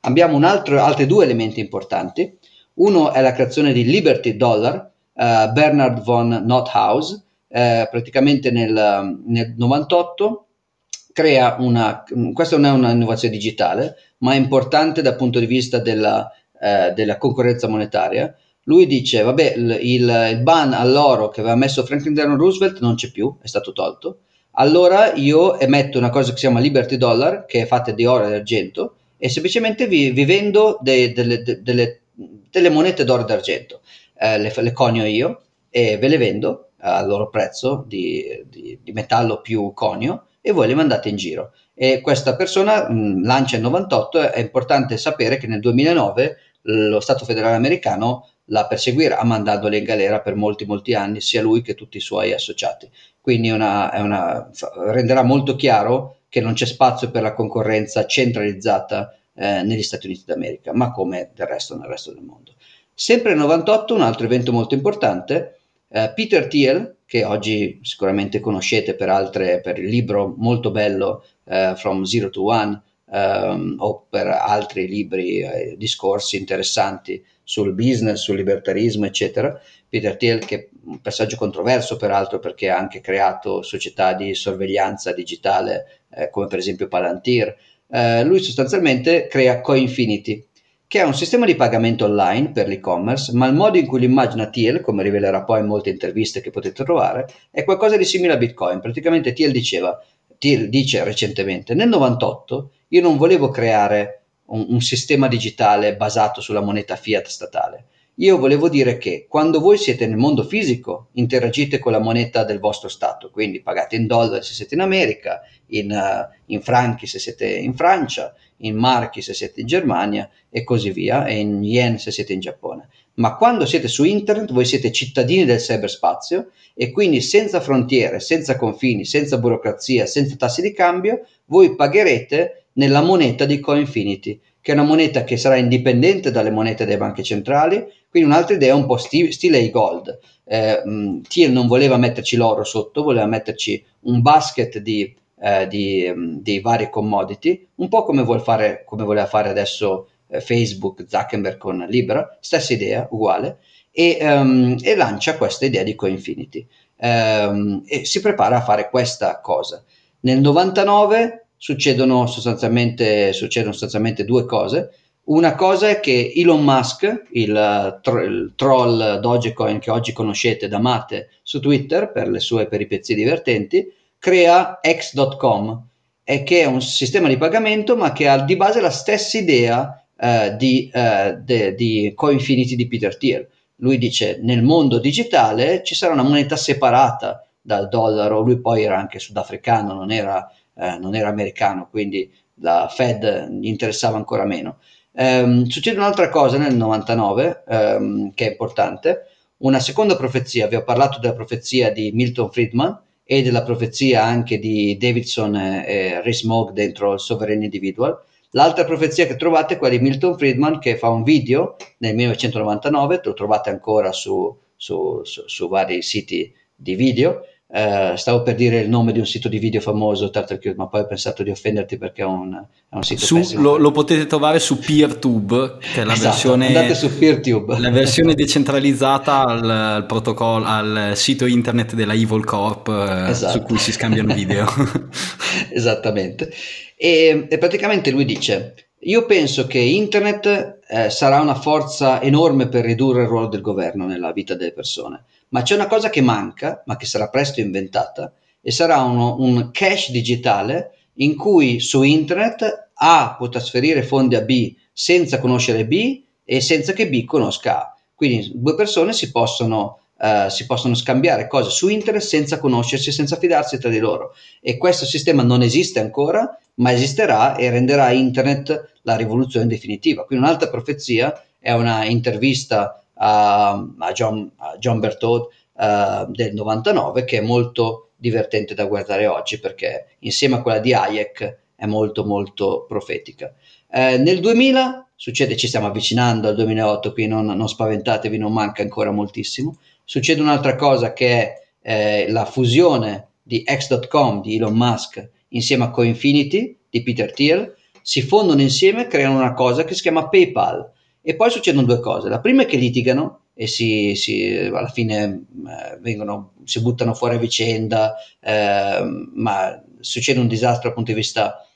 Abbiamo altri due elementi importanti. Uno è la creazione di Liberty Dollar, Bernard von Nothaus, praticamente nel 98 crea questa non è un'innovazione digitale, ma è importante dal punto di vista della concorrenza monetaria. Lui dice: vabbè, il ban all'oro che aveva messo Franklin Delano Roosevelt non c'è più, è stato tolto, allora io emetto una cosa che si chiama Liberty Dollar, che è fatta di oro e argento, e semplicemente vi vendo delle monete d'oro e d'argento, le conio io e ve le vendo al loro prezzo di metallo più conio, e voi le mandate in giro. E questa persona lancia il 98. È importante sapere che nel 2009 lo Stato federale americano la perseguirà mandandole in galera per molti anni, sia lui che tutti i suoi associati. Quindi renderà molto chiaro che non c'è spazio per la concorrenza centralizzata negli Stati Uniti d'America, ma come del resto nel resto del mondo. Sempre nel 98 un altro evento molto importante, Peter Thiel, che oggi sicuramente conoscete per il libro molto bello From Zero to One, o per altri libri, discorsi interessanti sul business, sul libertarismo, eccetera. Peter Thiel, che è un passaggio controverso peraltro, perché ha anche creato società di sorveglianza digitale come per esempio Palantir. Lui sostanzialmente crea Coinfinity, che è un sistema di pagamento online per l'e-commerce, ma il modo in cui lo immagina Thiel, come rivelerà poi in molte interviste che potete trovare, è qualcosa di simile a Bitcoin. Praticamente Thiel dice recentemente: nel 98 io non volevo creare un sistema digitale basato sulla moneta fiat statale, Io volevo dire che quando voi siete nel mondo fisico interagite con la moneta del vostro stato, quindi pagate in dollari se siete in America, in franchi se siete in Francia, in marchi se siete in Germania e così via, e in yen se siete in Giappone. Ma quando siete su internet voi siete cittadini del cyberspazio e quindi senza frontiere, senza confini, senza burocrazia, senza tassi di cambio, voi pagherete nella moneta di Coinfinity, che è una moneta che sarà indipendente dalle monete delle banche centrali, quindi un'altra idea un po' stile i gold. Thiel non voleva metterci l'oro sotto, voleva metterci un basket di varie commodity, un po' come voleva fare adesso Facebook, Zuckerberg con Libra, stessa idea, uguale, e lancia questa idea di Coinfinity e si prepara a fare questa cosa. Nel 99 succedono sostanzialmente due cose. Una cosa è che Elon Musk, il troll Dogecoin che oggi conoscete ed amate su Twitter per le sue peripezie divertenti, crea X.com, che è un sistema di pagamento ma che ha di base la stessa idea di Coinfinity di Peter Thiel. Lui dice: nel mondo digitale ci sarà una moneta separata dal dollaro. Lui poi era anche sudafricano, non era americano, quindi la Fed gli interessava ancora meno. Succede un'altra cosa nel 99 che è importante, una seconda profezia. Vi ho parlato della profezia di Milton Friedman e della profezia anche di Davidson e Rees-Mogg dentro il Sovereign Individual. L'altra profezia che trovate è quella di Milton Friedman, che fa un video nel 1999, lo trovate ancora su vari siti di video. Stavo per dire il nome di un sito di video famoso, Turtlecute, ma poi ho pensato di offenderti perché è un sito pessimo. Lo potete trovare su PeerTube, che è la versione, andate su PeerTube, la versione decentralizzata al protocollo, al sito internet della Evil Corp, su cui si scambiano video. Esattamente. E praticamente lui dice: io penso che internet sarà una forza enorme per ridurre il ruolo del governo nella vita delle persone. Ma c'è una cosa che manca, ma che sarà presto inventata, e sarà un cash digitale in cui su internet A può trasferire fondi a B senza conoscere B e senza che B conosca A. Quindi due persone si possono scambiare cose su internet senza conoscersi, senza fidarsi tra di loro. E questo sistema non esiste ancora, ma esisterà e renderà internet la rivoluzione definitiva. Quindi un'altra profezia è una intervista a John Berthold del 99, che è molto divertente da guardare oggi perché insieme a quella di Hayek è molto molto profetica. Nel 2000 succede, ci stiamo avvicinando al 2008, qui non spaventatevi, non manca ancora moltissimo, succede un'altra cosa che è la fusione di X.com di Elon Musk insieme a Coinfinity di Peter Thiel, si fondono insieme e creano una cosa che si chiama PayPal. E poi succedono due cose. La prima è che litigano e alla fine si buttano fuori a vicenda, ma succede un disastro dal punto di vista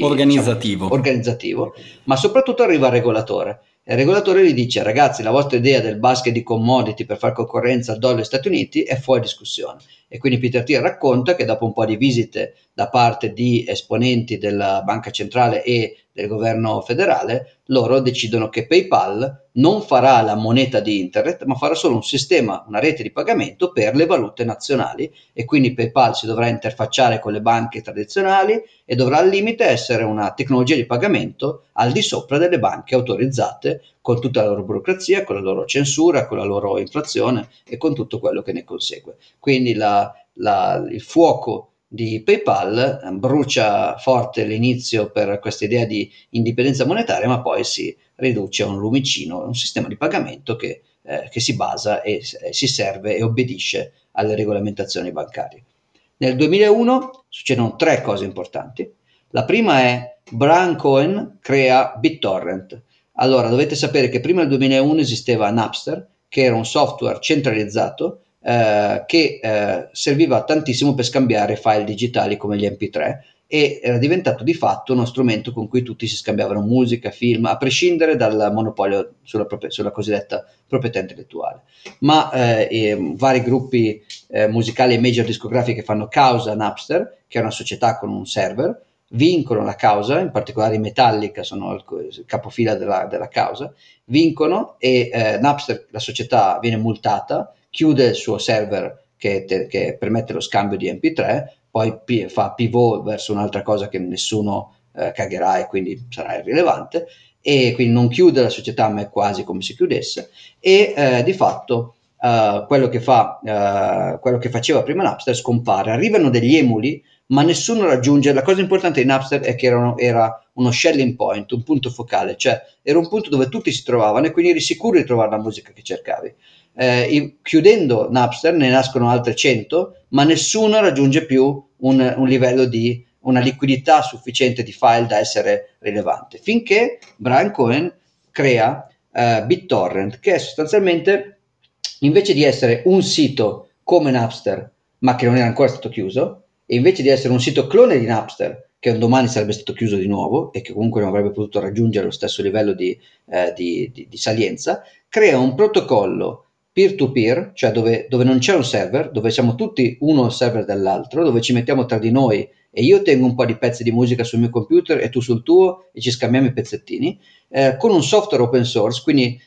organizzativo, ma soprattutto arriva il regolatore. Il regolatore gli dice: ragazzi, la vostra idea del basket di commodity per fare concorrenza al dollaro degli Stati Uniti è fuori discussione. E quindi Peter Thiel racconta che dopo un po' di visite da parte di esponenti della banca centrale e del governo federale, loro decidono che PayPal non farà la moneta di internet, ma farà solo un sistema, una rete di pagamento per le valute nazionali, e quindi PayPal si dovrà interfacciare con le banche tradizionali e dovrà al limite essere una tecnologia di pagamento al di sopra delle banche autorizzate, con tutta la loro burocrazia, con la loro censura, con la loro inflazione e con tutto quello che ne consegue. Quindi il fuoco di PayPal brucia forte all'inizio per questa idea di indipendenza monetaria, ma poi si riduce a un lumicino, un sistema di pagamento che si basa e si serve e obbedisce alle regolamentazioni bancarie. Nel 2001 succedono tre cose importanti. La prima è Bram Cohen crea BitTorrent. Allora, dovete sapere che prima del 2001 esisteva Napster, che era un software centralizzato che serviva tantissimo per scambiare file digitali come gli MP3, e era diventato di fatto uno strumento con cui tutti si scambiavano musica, film, a prescindere dal monopolio sulla cosiddetta proprietà intellettuale. Ma vari gruppi musicali e major discografiche fanno causa a Napster, che è una società con un server, vincono la causa, in particolare i Metallica sono il capofila della causa, vincono e Napster, la società, viene multata, chiude il suo server che permette lo scambio di MP3, poi fa pivot verso un'altra cosa che nessuno cagherà e quindi sarà irrilevante, e quindi non chiude la società ma è quasi come se chiudesse, e di fatto quello che faceva prima Napster scompare. Arrivano degli emuli, ma nessuno raggiunge. La cosa importante di Napster è che era uno shelling point, un punto focale, cioè era un punto dove tutti si trovavano e quindi eri sicuro di trovare la musica che cercavi. Chiudendo Napster ne nascono altre 100, ma nessuno raggiunge più un livello di una liquidità sufficiente di file da essere rilevante, finché Bram Cohen crea BitTorrent, che è sostanzialmente, invece di essere un sito come Napster, ma che non era ancora stato chiuso, e invece di essere un sito clone di Napster, che un domani sarebbe stato chiuso di nuovo e che comunque non avrebbe potuto raggiungere lo stesso livello di salienza, crea un protocollo peer-to-peer, cioè dove non c'è un server, dove siamo tutti uno al server dell'altro, dove ci mettiamo tra di noi e io tengo un po' di pezzi di musica sul mio computer e tu sul tuo e ci scambiamo i pezzettini, con un software open source, quindi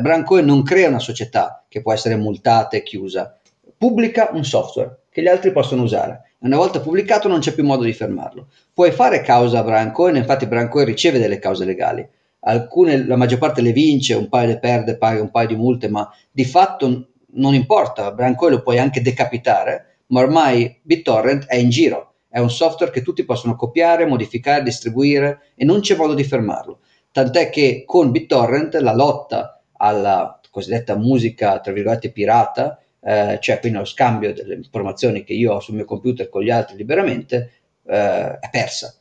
Bram Cohen non crea una società che può essere multata e chiusa, pubblica un software che gli altri possono usare, e una volta pubblicato non c'è più modo di fermarlo. Puoi fare causa a Bram Cohen, infatti Bram Cohen riceve delle cause legali, alcune, la maggior parte le vince, un paio le perde, paga un paio di multe, ma di fatto non importa, Bram Cohen lo puoi anche decapitare, ma ormai BitTorrent è in giro, è un software che tutti possono copiare, modificare, distribuire e non c'è modo di fermarlo, tant'è che con BitTorrent la lotta alla cosiddetta musica tra virgolette pirata, cioè quindi lo scambio delle informazioni che io ho sul mio computer con gli altri liberamente, è persa.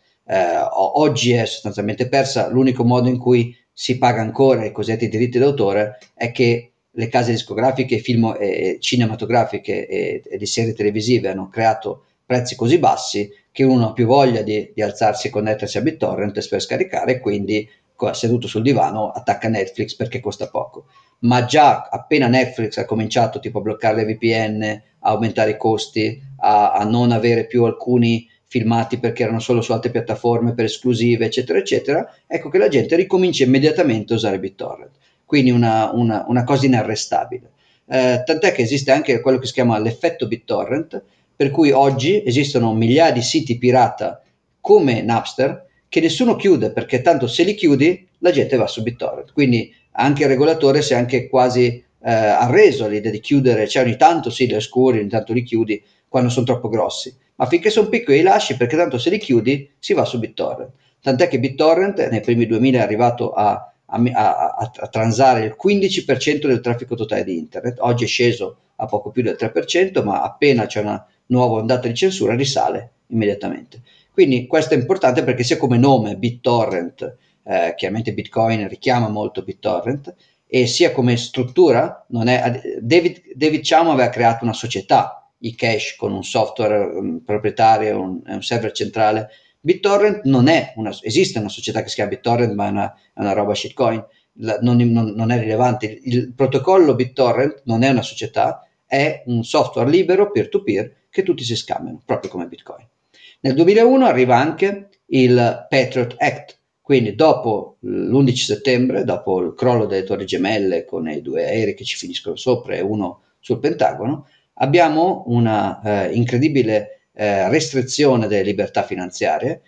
Oggi è sostanzialmente persa. L'unico modo in cui si paga ancora i cosiddetti diritti d'autore è che le case discografiche, film e cinematografiche e di serie televisive hanno creato prezzi così bassi che uno ha più voglia di alzarsi e connettersi a BitTorrent per scaricare, quindi seduto sul divano attacca Netflix perché costa poco. Ma già appena Netflix ha cominciato tipo a bloccare le VPN, a aumentare i costi, a non avere più alcuni filmati perché erano solo su altre piattaforme per esclusive eccetera eccetera, ecco che la gente ricomincia immediatamente a usare BitTorrent, quindi una cosa inarrestabile, tant'è che esiste anche quello che si chiama l'effetto BitTorrent, per cui oggi esistono migliaia di siti pirata come Napster che nessuno chiude, perché tanto se li chiudi la gente va su BitTorrent, quindi anche il regolatore si è anche quasi arreso all'idea di chiudere, cioè ogni tanto sì li oscuri, ogni tanto li chiudi quando sono troppo grossi, ma finché sono piccoli li lasci, perché tanto se li chiudi si va su BitTorrent, tant'è che BitTorrent nei primi 2000 è arrivato a transare il 15% del traffico totale di internet, oggi è sceso a poco più del 3%, ma appena c'è una nuova ondata di censura risale immediatamente. Quindi questo è importante perché sia come nome BitTorrent, chiaramente Bitcoin richiama molto BitTorrent, e sia come struttura, non è, David Chaum aveva creato una società, eCash, con un software proprietario, un server centrale. BitTorrent non è, esiste una società che si chiama BitTorrent ma è una roba shitcoin, non è rilevante, il protocollo BitTorrent non è una società, è un software libero peer-to-peer che tutti si scambiano, proprio come Bitcoin. Nel 2001 arriva anche il Patriot Act, quindi dopo l'11 settembre, dopo il crollo delle Torri Gemelle con i 2 aerei che ci finiscono sopra e uno sul Pentagono, abbiamo una incredibile restrizione delle libertà finanziarie,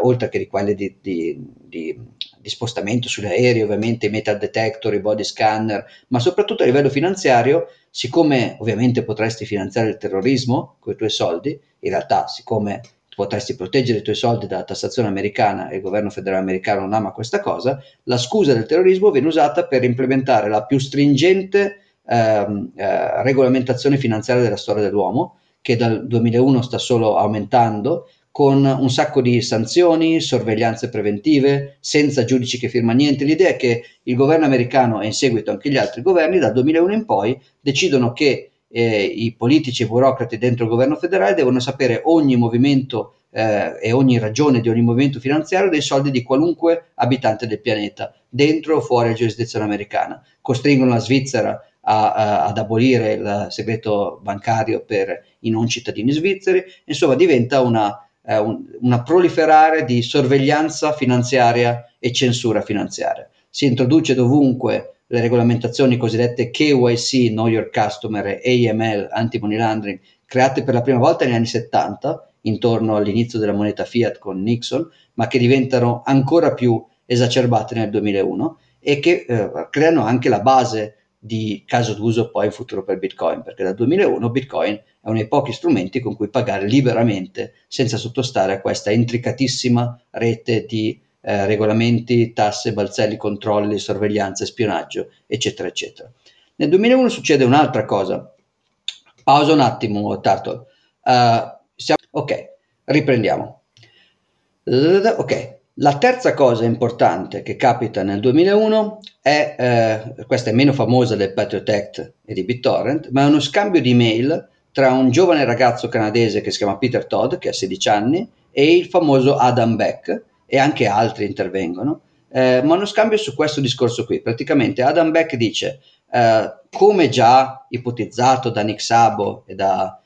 oltre che di quelle di spostamento sugli aerei, ovviamente i metal detector, i body scanner, ma soprattutto a livello finanziario, siccome ovviamente potresti finanziare il terrorismo con i tuoi soldi, in realtà siccome potresti proteggere i tuoi soldi dalla tassazione americana e il governo federale americano non ama questa cosa, la scusa del terrorismo viene usata per implementare la più stringente regolamentazione finanziaria della storia dell'uomo, che dal 2001 sta solo aumentando, con un sacco di sanzioni, sorveglianze preventive, senza giudici che firma niente. L'idea è che il governo americano e in seguito anche gli altri governi dal 2001 in poi decidono che i politici e burocrati dentro il governo federale devono sapere ogni movimento e ogni ragione di ogni movimento finanziario dei soldi di qualunque abitante del pianeta, dentro o fuori la giurisdizione americana. Costringono la Svizzera ad abolire il segreto bancario per i non cittadini svizzeri, insomma diventa una una proliferare di sorveglianza finanziaria e censura finanziaria. Si introduce dovunque le regolamentazioni cosiddette KYC, Know Your Customer, e AML, Anti-Money Laundering, create per la prima volta negli anni 70, intorno all'inizio della moneta fiat con Nixon, ma che diventano ancora più esacerbate nel 2001 e che creano anche la base di caso d'uso poi in futuro per Bitcoin, perché dal 2001 Bitcoin è uno dei pochi strumenti con cui pagare liberamente senza sottostare a questa intricatissima rete di regolamenti, tasse, balzelli, controlli, sorveglianza, spionaggio, eccetera, eccetera. Nel 2001 succede un'altra cosa. Pausa un attimo, Turtle. Ok, riprendiamo. Ok, la terza cosa importante che capita nel 2001 è, questa è meno famosa del Patriot Act e di BitTorrent, ma è uno scambio di email tra un giovane ragazzo canadese che si chiama Peter Todd, che ha 16 anni, e il famoso Adam Beck, e anche altri intervengono, ma uno scambio su questo discorso qui. Praticamente Adam Beck dice, come già ipotizzato da Nick Szabo e da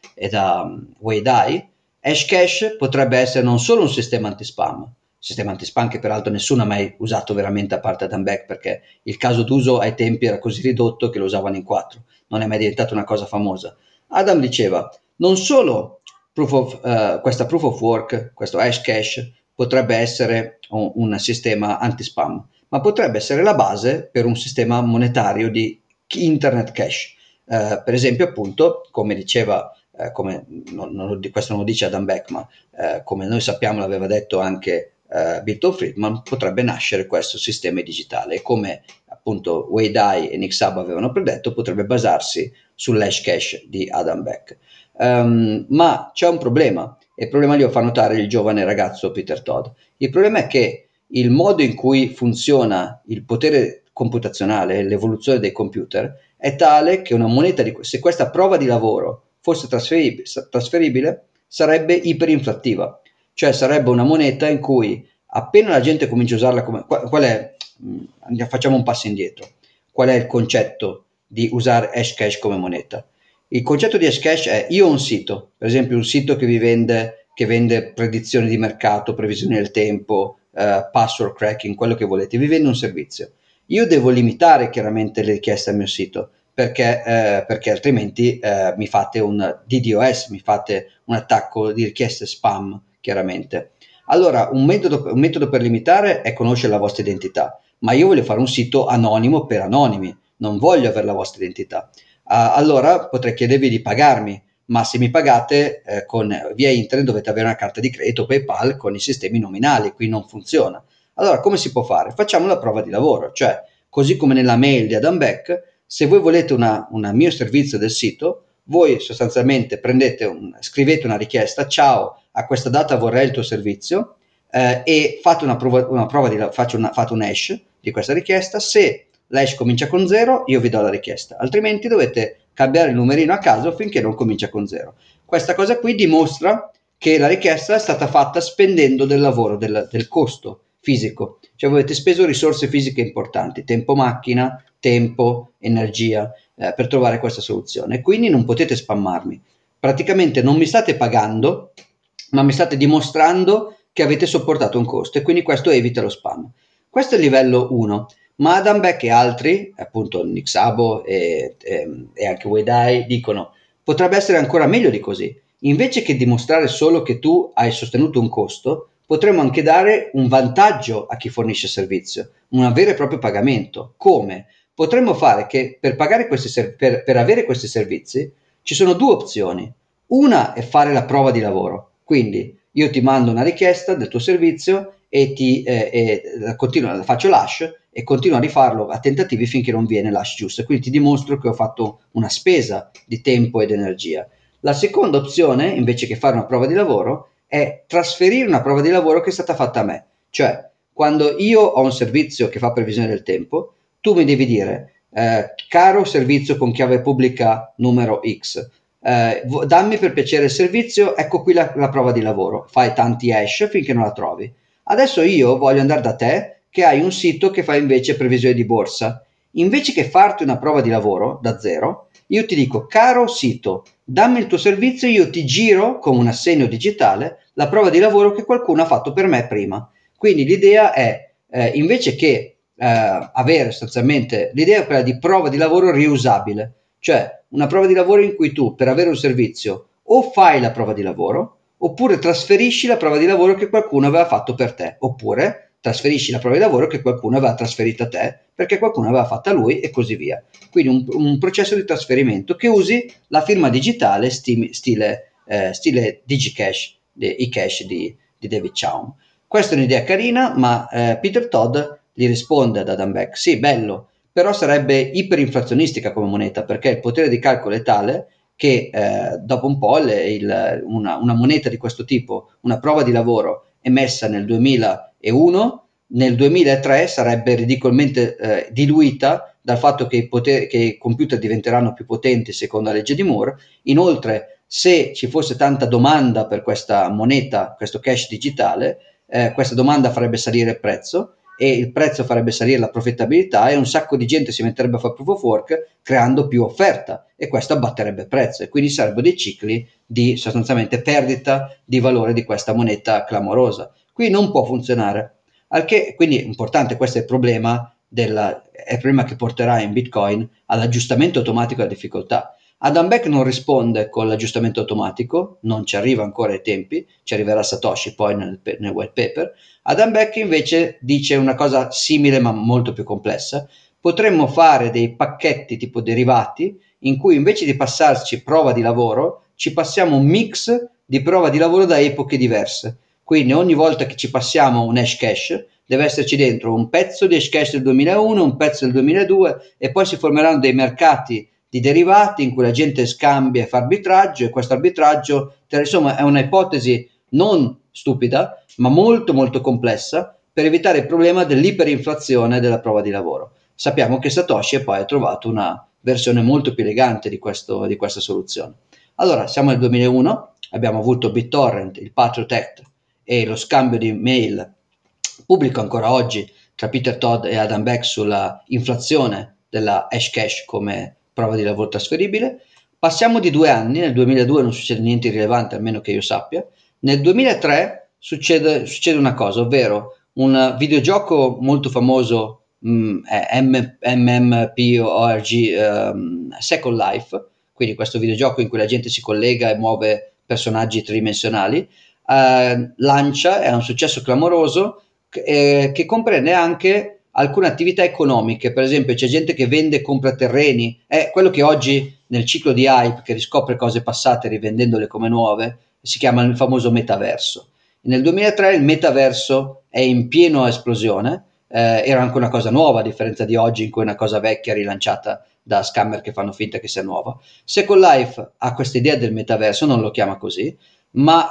Wei Dai, Hashcash potrebbe essere non solo un sistema antispam che peraltro nessuno ha mai usato veramente a parte Adam Beck, perché il caso d'uso ai tempi era così ridotto che lo usavano in 4, non è mai diventata una cosa famosa. Adam diceva, non solo questa proof of work, questo Hashcash, potrebbe essere un sistema anti-spam, ma potrebbe essere la base per un sistema monetario di internet cash. Per esempio, appunto, come diceva, questo non lo dice Adam Beck, ma come noi sappiamo l'aveva detto anche Milton Friedman, potrebbe nascere questo sistema digitale. E come appunto Wei Dai e Nick Szabo avevano predetto, potrebbe basarsi sull'hash cash di Adam Beck. Ma c'è un problema. E il problema lì lo fa notare il giovane ragazzo Peter Todd. Il problema è che il modo in cui funziona il potere computazionale, l'evoluzione dei computer, è tale che una moneta se questa prova di lavoro fosse trasferibile, sarebbe iperinflattiva. Cioè sarebbe una moneta in cui appena la gente comincia a usarla come... facciamo un passo indietro. Qual è il concetto di usare Hashcash come moneta? Il concetto di Hashcash è, io ho un sito, per esempio un sito che vende predizioni di mercato, previsioni del tempo, password cracking, quello che volete, vi vende un servizio. Io devo limitare chiaramente le richieste al mio sito, perché altrimenti mi fate un DDoS, mi fate un attacco di richieste spam, chiaramente. Allora, un metodo per limitare è conoscere la vostra identità, ma io voglio fare un sito anonimo per anonimi, non voglio avere la vostra identità. Allora potrei chiedervi di pagarmi, ma se mi pagate via internet dovete avere una carta di credito PayPal con i sistemi nominali, qui non funziona. Allora come si può fare? Facciamo la prova di lavoro, cioè così come nella mail di Adam Beck, se voi volete un mio servizio del sito, voi sostanzialmente scrivete una richiesta, ciao, a questa data vorrei il tuo servizio, e fate fate un hash di questa richiesta. Se l'hash comincia con 0, io vi do la richiesta, altrimenti dovete cambiare il numerino a caso finché non comincia con 0. Questa cosa qui dimostra che la richiesta è stata fatta spendendo del lavoro, del costo fisico, cioè voi avete speso risorse fisiche importanti, tempo macchina, tempo, energia, per trovare questa soluzione, quindi non potete spammarmi. Praticamente non mi state pagando, ma mi state dimostrando che avete sopportato un costo, e quindi questo evita lo spam. Questo è il livello 1. Ma Adam Beck e altri, appunto Nick Szabo e anche Wei Dai, dicono potrebbe essere ancora meglio di così. Invece che dimostrare solo che tu hai sostenuto un costo, potremmo anche dare un vantaggio a chi fornisce servizio, un vero e proprio pagamento. Come? Potremmo fare che per avere questi servizi ci sono due opzioni. Una è fare la prova di lavoro, quindi io ti mando una richiesta del tuo servizio e faccio l'hash e continuo a rifarlo a tentativi finché non viene l'hash giusto, quindi ti dimostro che ho fatto una spesa di tempo ed energia. La seconda opzione, invece che fare una prova di lavoro, è trasferire una prova di lavoro che è stata fatta a me, cioè quando io ho un servizio che fa previsione del tempo, tu mi devi dire, caro servizio con chiave pubblica numero X, dammi per piacere il servizio, ecco qui la prova di lavoro, fai tanti hash finché non la trovi. Adesso io voglio andare da te che hai un sito che fa invece previsione di borsa. Invece che farti una prova di lavoro da zero, io ti dico: caro sito, dammi il tuo servizio, io ti giro con un assegno digitale la prova di lavoro che qualcuno ha fatto per me prima. Quindi l'idea è, invece che avere sostanzialmente, l'idea è quella di prova di lavoro riusabile, cioè una prova di lavoro in cui tu, per avere un servizio, o fai la prova di lavoro, oppure trasferisci la prova di lavoro che qualcuno aveva fatto per te, oppure trasferisci la prova di lavoro che qualcuno aveva trasferita a te perché qualcuno aveva fatta a lui, e così via. Quindi un processo di trasferimento che usi la firma digitale stile DigiCash, i cash di David Chaum. Questa è un'idea carina, ma Peter Todd gli risponde ad Adam Beck: sì, bello, però sarebbe iperinflazionistica come moneta, perché il potere di calcolo è tale che dopo un po' una moneta di questo tipo, una prova di lavoro emessa nel 2001, nel 2003 sarebbe ridicolmente diluita dal fatto che i computer diventeranno più potenti secondo la legge di Moore. Inoltre, se ci fosse tanta domanda per questa moneta, questo cash digitale, questa domanda farebbe salire il prezzo, e il prezzo farebbe salire la profittabilità, e un sacco di gente si metterebbe a fare proof of work creando più offerta, e questo abbatterebbe il prezzo, e quindi sarebbero dei cicli di sostanzialmente perdita di valore di questa moneta clamorosa. Qui non può funzionare, quindi è importante, questo è il problema, che porterà in Bitcoin all'aggiustamento automatico della difficoltà. Adam Beck non risponde con l'aggiustamento automatico, non ci arriva ancora ai tempi, ci arriverà Satoshi poi nel white paper. Adam Beck invece dice una cosa simile ma molto più complessa: potremmo fare dei pacchetti tipo derivati in cui, invece di passarci prova di lavoro, ci passiamo un mix di prova di lavoro da epoche diverse. Quindi ogni volta che ci passiamo un hash cash, deve esserci dentro un pezzo di hash cash del 2001, un pezzo del 2002, e poi si formeranno dei mercati di derivati in cui la gente scambia e fa arbitraggio, e questo arbitraggio, insomma, è una ipotesi non stupida ma molto molto complessa, per evitare il problema dell'iperinflazione della prova di lavoro. Sappiamo che Satoshi poi ha trovato una versione molto più elegante di questa soluzione. Allora, siamo nel 2001, abbiamo avuto BitTorrent, il Patriot Act e lo scambio di mail pubblico ancora oggi tra Peter Todd e Adam Beck sulla inflazione della hash cash come prova di lavoro trasferibile. Passiamo di 2 anni, nel 2002 non succede niente di rilevante, almeno che io sappia. Nel 2003 succede una cosa, ovvero un videogioco molto famoso, MMORPG, Second Life, quindi questo videogioco in cui la gente si collega e muove personaggi tridimensionali, lancia, è un successo clamoroso, che comprende anche alcune attività economiche. Per esempio, c'è gente che vende e compra terreni, è quello che oggi, nel ciclo di hype che riscopre cose passate rivendendole come nuove, si chiama il famoso metaverso. Nel 2003 il metaverso è in piena esplosione, era anche una cosa nuova, a differenza di oggi in cui è una cosa vecchia rilanciata da scammer che fanno finta che sia nuova. Second Life ha questa idea del metaverso, non lo chiama così, ma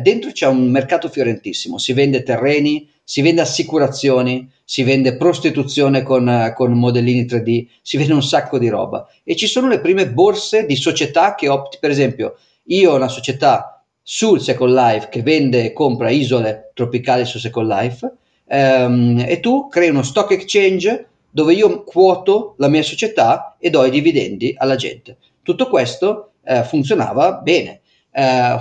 dentro c'è un mercato fiorentissimo: si vende terreni, si vende assicurazioni, si vende prostituzione con modellini 3D, si vende un sacco di roba, e ci sono le prime borse di società che per esempio, io ho una società sul Second Life che vende e compra isole tropicali su Second Life, e tu crei uno stock exchange dove io quoto la mia società e do i dividendi alla gente. Tutto questo funzionava bene.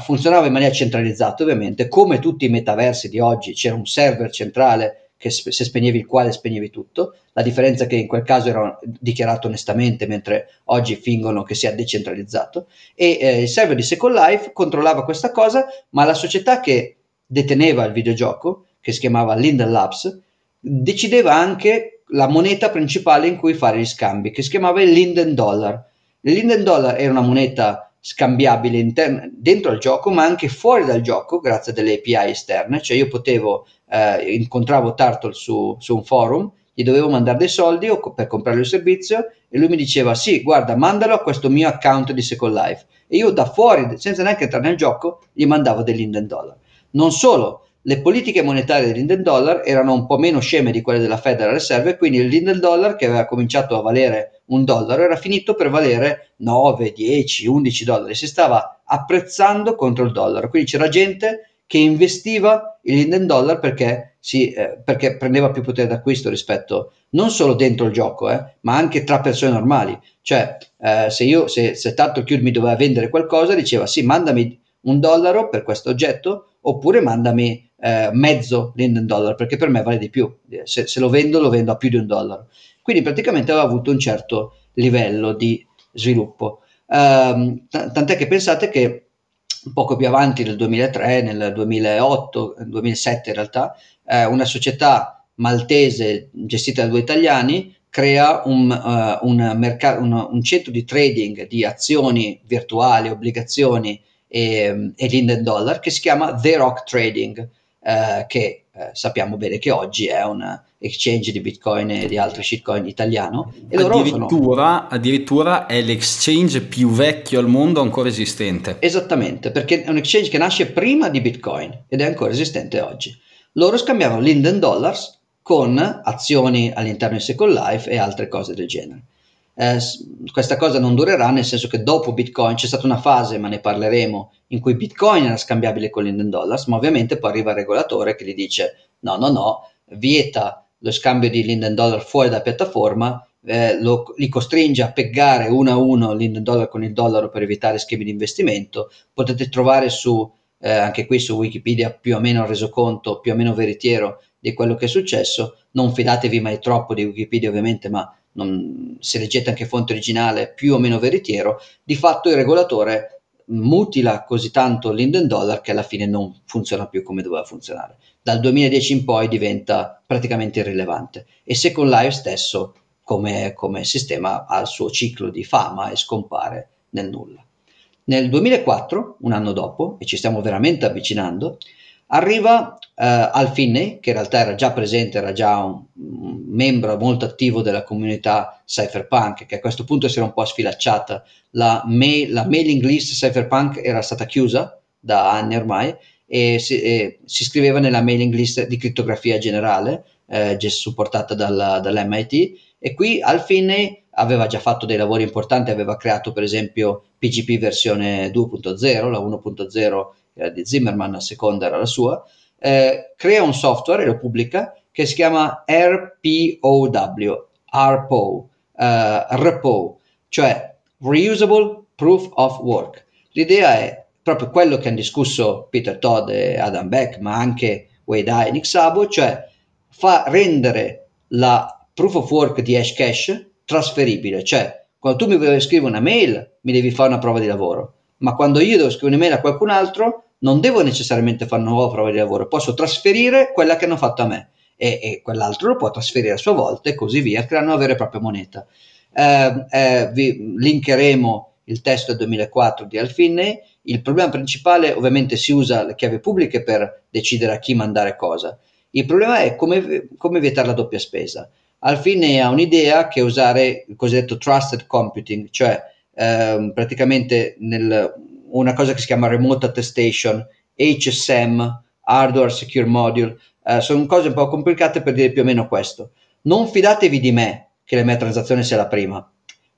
Funzionava in maniera centralizzata, ovviamente, come tutti i metaversi di oggi. C'era un server centrale che se spegnevi il quale spegnevi tutto. La differenza è che in quel caso era dichiarato onestamente, mentre oggi fingono che sia decentralizzato, e il server di Second Life controllava questa cosa, ma la società che deteneva il videogioco, che si chiamava Linden Labs, decideva anche la moneta principale in cui fare gli scambi, che si chiamava il Linden Dollar. Il Linden Dollar era una moneta scambiabile dentro al gioco, ma anche fuori dal gioco, grazie a delle API esterne. Cioè, io incontravo Turtle su un forum, gli dovevo mandare dei soldi per comprare il servizio, e lui mi diceva: sì, guarda, mandalo a questo mio account di Second Life, e io da fuori, senza neanche entrare nel gioco, gli mandavo dei Linden Dollar. Non solo, le politiche monetarie del Linden Dollar erano un po' meno sceme di quelle della Federal Reserve, quindi il Linden Dollar, che aveva cominciato a valere $1, era finito per valere 9, 10, 11 dollari, si stava apprezzando contro il dollaro. Quindi c'era gente che investiva il Linden Dollar perché perché prendeva più potere d'acquisto rispetto, non solo dentro il gioco, ma anche tra persone normali. Cioè, se Turtlecute mi doveva vendere qualcosa, diceva sì, mandami $1 per questo oggetto, oppure mandami mezzo Linden dollaro, perché per me vale di più. Se lo vendo, lo vendo a più di $1. Quindi praticamente aveva avuto un certo livello di sviluppo. Tant'è che pensate che poco più avanti nel 2003, nel 2008, nel 2007 in realtà, una società maltese gestita da due italiani crea un centro di trading di azioni virtuali, obbligazioni e Linden Dollar, che si chiama The Rock Trading, che sappiamo bene che oggi è un exchange di Bitcoin e di altri shitcoin italiano. E addirittura è l'exchange più vecchio al mondo ancora esistente. Esattamente, perché è un exchange che nasce prima di Bitcoin ed è ancora esistente oggi. Loro scambiavano Linden Dollars con azioni all'interno di Second Life e altre cose del genere. Questa cosa non durerà, nel senso che dopo Bitcoin c'è stata una fase, ma ne parleremo, in cui Bitcoin era scambiabile con Linden Dollars, ma ovviamente poi arriva il regolatore che gli dice no, vieta lo scambio di Linden Dollar fuori da piattaforma, li costringe a peggare uno a uno Linden Dollar con il dollaro per evitare schemi di investimento. Potete trovare su anche qui su Wikipedia più o meno resoconto più o meno veritiero di quello che è successo. Non fidatevi mai troppo di Wikipedia, ovviamente, ma se leggete anche fonte originale, più o meno veritiero. Di fatto il regolatore mutila così tanto Linden Dollar che alla fine non funziona più come doveva funzionare. Dal 2010 in poi diventa praticamente irrilevante, e Second Life stesso come sistema ha il suo ciclo di fama e scompare nel nulla. Nel 2004, un anno dopo, e ci stiamo veramente avvicinando, arriva Hal Finney, che in realtà era già presente, era già un membro molto attivo della comunità cypherpunk, che a questo punto si era un po' sfilacciata. La mailing list cypherpunk era stata chiusa da anni ormai, e si iscriveva nella mailing list di crittografia generale, supportata dall'MIT, e qui Hal Finney aveva già fatto dei lavori importanti, aveva creato per esempio PGP versione 2.0, la 1.0 era di Zimmermann, la seconda era la sua. Crea un software e lo pubblica che si chiama RPOW, cioè Reusable Proof of Work. L'idea è proprio quello che hanno discusso Peter Todd e Adam Beck, ma anche Wei Dai e Nick Szabo, cioè fa rendere la proof of work di Hashcash trasferibile. Cioè, quando tu mi devi scrivere una mail, mi devi fare una prova di lavoro, ma quando io devo scrivere un'email a qualcun altro non devo necessariamente fare una nuova prova di lavoro, posso trasferire quella che hanno fatto a me, e quell'altro lo può trasferire a sua volta, e così via, creando una vera e propria moneta. Vi linkeremo il testo del 2004 di Hal Finney. Il problema principale, ovviamente, si usa le chiavi pubbliche per decidere a chi mandare cosa. Il problema è come vietare la doppia spesa. Hal Finney ha un'idea che è usare il cosiddetto trusted computing, cioè praticamente una cosa che si chiama Remote Attestation, HSM, Hardware Secure Module, sono cose un po' complicate per dire più o meno questo. Non fidatevi di me, che la mia transazione sia la prima,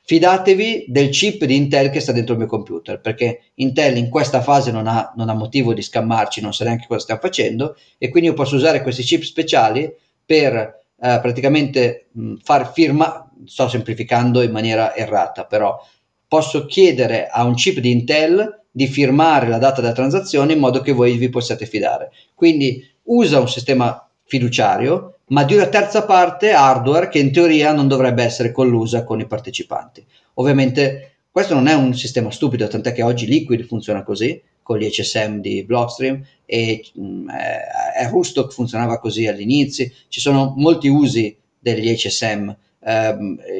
fidatevi del chip di Intel che sta dentro il mio computer, perché Intel in questa fase non ha motivo di scammarci, non sa neanche cosa stiamo facendo, e quindi io posso usare questi chip speciali per praticamente far firma, sto semplificando in maniera errata, però posso chiedere a un chip di Intel di firmare la data della transazione in modo che voi vi possiate fidare. Quindi usa un sistema fiduciario, ma di una terza parte hardware che in teoria non dovrebbe essere collusa con i partecipanti. Ovviamente questo non è un sistema stupido, tant'è che oggi Liquid funziona così, con gli HSM di Blockstream, e Rustock funzionava così all'inizio. Ci sono molti usi degli HSM,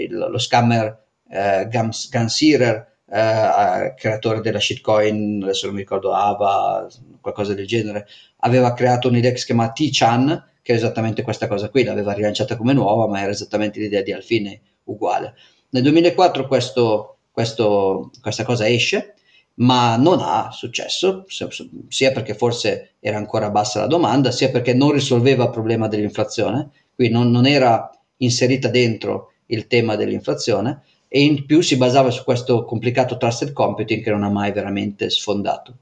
lo scammer Gunseerer, creatore della shitcoin, adesso non mi ricordo, Ava, qualcosa del genere, aveva creato un'idea che si chiama T-Chan, che era esattamente questa cosa qui, l'aveva rilanciata come nuova, ma era esattamente l'idea di Hal Finney uguale. Nel 2004 questa cosa esce, ma non ha successo, sia perché forse era ancora bassa la domanda, sia perché non risolveva il problema dell'inflazione, quindi non era inserita dentro il tema dell'inflazione, e in più si basava su questo complicato trusted computing che non ha mai veramente sfondato.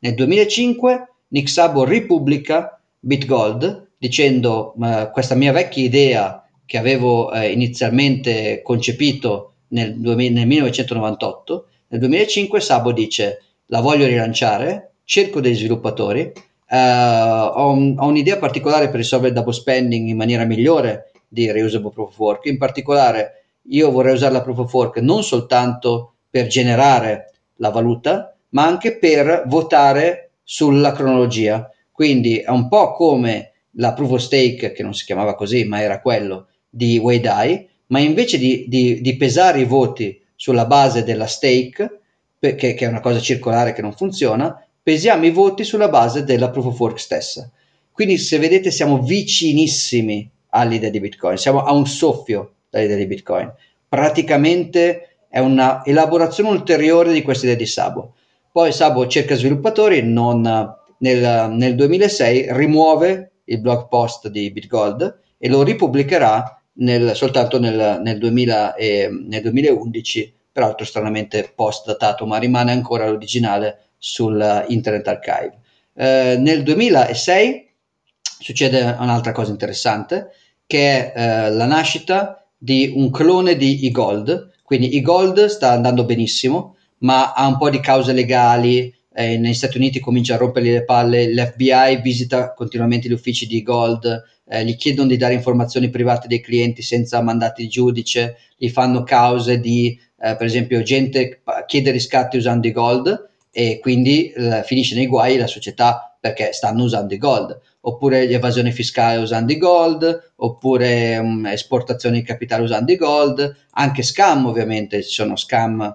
Nel 2005 Nick Szabo ripubblica BitGold, dicendo questa mia vecchia idea che avevo inizialmente concepito nel 1998, nel 2005 Sabo dice la voglio rilanciare, cerco dei sviluppatori, ho un'idea particolare per risolvere il double spending in maniera migliore di reusable proof of work. In particolare io vorrei usare la proof of work non soltanto per generare la valuta, ma anche per votare sulla cronologia. Quindi è un po' come la proof of stake, che non si chiamava così, ma era quello di Wei Dai, ma invece di pesare i voti sulla base della stake, perché, che è una cosa circolare che non funziona, pesiamo i voti sulla base della proof of work stessa. Quindi se vedete siamo vicinissimi all'idea di Bitcoin, siamo a un soffio dall'idea di Bitcoin. Praticamente è una elaborazione ulteriore di questa idea di Sabo. Poi Sabo cerca sviluppatori, nel 2006 rimuove il blog post di BitGold e lo ripubblicherà soltanto nel 2011, peraltro stranamente post datato, ma rimane ancora l'originale sul Internet Archive. Nel 2006 succede un'altra cosa interessante, che è la nascita di un clone di eGold. Quindi eGold sta andando benissimo, ma ha un po' di cause legali, negli Stati Uniti comincia a rompergli le palle, l'FBI visita continuamente gli uffici di eGold, gli chiedono di dare informazioni private dei clienti senza mandati di giudice, gli fanno cause di, per esempio, gente chiede riscatti usando eGold e quindi finisce nei guai la società perché stanno usando eGold, oppure l'evasione fiscale usando eGold, oppure esportazione di capitale usando eGold, anche scam ovviamente, ci sono scam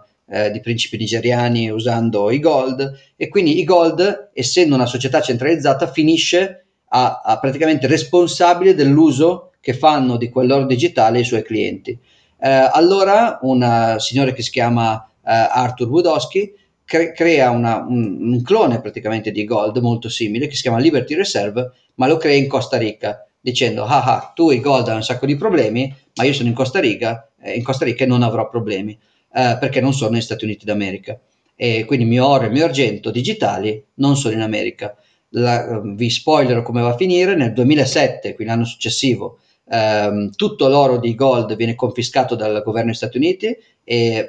di principi nigeriani usando eGold, e quindi eGold, essendo una società centralizzata, finisce a praticamente responsabile dell'uso che fanno di quell'oro digitale i suoi clienti. Allora una signora che si chiama Arthur Wudowski crea un clone praticamente di eGold molto simile che si chiama Liberty Reserve, ma lo crea in Costa Rica dicendo tu eGold ha un sacco di problemi, ma io sono in Costa Rica e non avrò problemi. Perché non sono negli Stati Uniti d'America, e quindi mio oro e mio argento digitali non sono in America. Vi spoilerò come va a finire: nel 2007, quindi l'anno successivo, tutto l'oro di Gold viene confiscato dal governo degli Stati Uniti e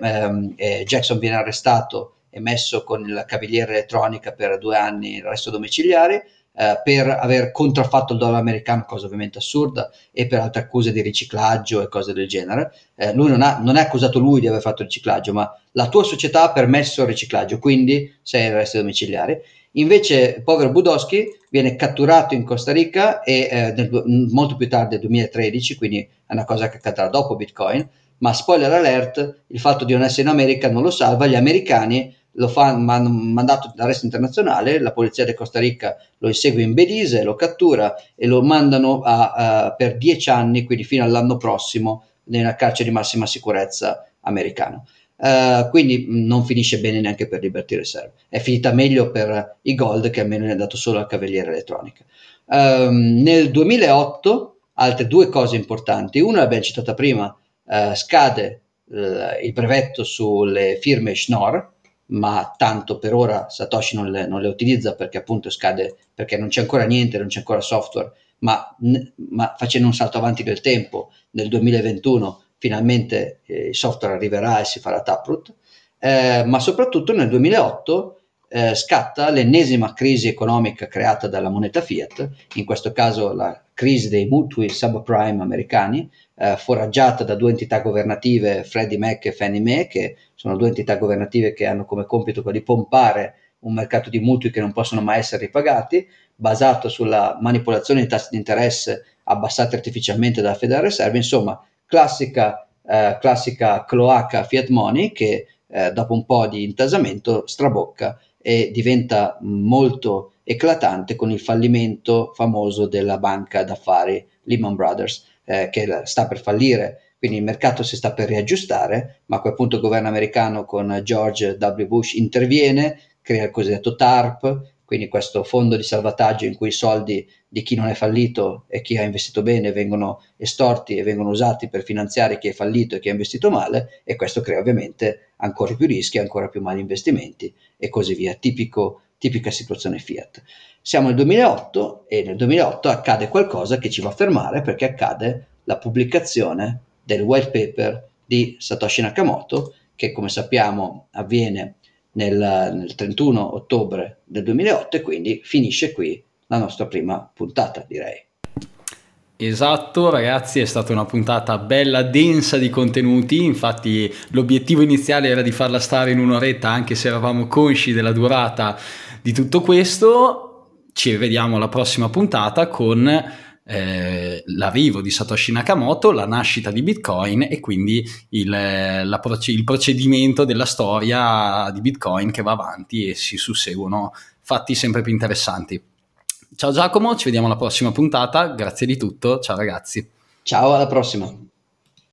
Jackson viene arrestato e messo con la cavigliera elettronica per 2 anni in arresto domiciliare per aver contraffatto il dollaro americano, cosa ovviamente assurda, e per altre accuse di riciclaggio e cose del genere. Lui non è accusato lui di aver fatto riciclaggio, ma la tua società ha permesso il riciclaggio, quindi sei in arresto domiciliare. Invece il povero Wudowski viene catturato in Costa Rica e molto più tardi, nel 2013, quindi è una cosa che accadrà dopo Bitcoin, ma spoiler alert, il fatto di non essere in America non lo salva, gli americani lo hanno mandato d'arresto internazionale, la polizia di Costa Rica lo insegue in Belize, lo cattura e lo mandano per 10 anni, quindi fino all'anno prossimo, nella carcere di massima sicurezza americana. Quindi non finisce bene neanche per Liberty Reserve, è finita meglio per eGold, che almeno ne è dato solo al cavaliere elettronica. Nel 2008 altre 2 cose importanti, una l'abbiamo citata prima, scade il brevetto sulle firme Schnorr, ma tanto per ora Satoshi non le utilizza, perché appunto scade, perché non c'è ancora niente, non c'è ancora software, ma facendo un salto avanti del tempo, nel 2021 finalmente il software arriverà e si farà Taproot, ma soprattutto nel 2008 scatta l'ennesima crisi economica creata dalla moneta fiat, in questo caso la crisi dei mutui subprime americani, foraggiata da 2 entità governative, Freddie Mac e Fannie Mae, che sono 2 entità governative che hanno come compito quello di pompare un mercato di mutui che non possono mai essere ripagati, basato sulla manipolazione dei tassi di interesse abbassati artificialmente dalla Federal Reserve. Insomma, classica cloaca fiat money che dopo un po' di intasamento strabocca e diventa molto eclatante con il fallimento famoso della banca d'affari Lehman Brothers, che sta per fallire, quindi il mercato si sta per riaggiustare, ma a quel punto il governo americano con George W. Bush interviene, crea il cosiddetto TARP, quindi questo fondo di salvataggio in cui i soldi di chi non è fallito e chi ha investito bene vengono estorti e vengono usati per finanziare chi è fallito e chi ha investito male, e questo crea ovviamente ancora più rischi, ancora più mali investimenti e così via, tipico tipica situazione fiat. Siamo nel 2008 e nel 2008 accade qualcosa che ci va a fermare, perché accade la pubblicazione del white paper di Satoshi Nakamoto, che come sappiamo avviene nel 31 ottobre del 2008, e quindi finisce qui la nostra prima puntata, direi. Esatto ragazzi, è stata una puntata bella densa di contenuti, infatti l'obiettivo iniziale era di farla stare in un'oretta, anche se eravamo consci della durata di tutto questo. Ci rivediamo alla prossima puntata con l'arrivo di Satoshi Nakamoto, la nascita di Bitcoin e quindi il procedimento della storia di Bitcoin che va avanti e si susseguono fatti sempre più interessanti. Ciao Giacomo, ci vediamo alla prossima puntata, grazie di tutto, ciao ragazzi. Ciao, alla prossima.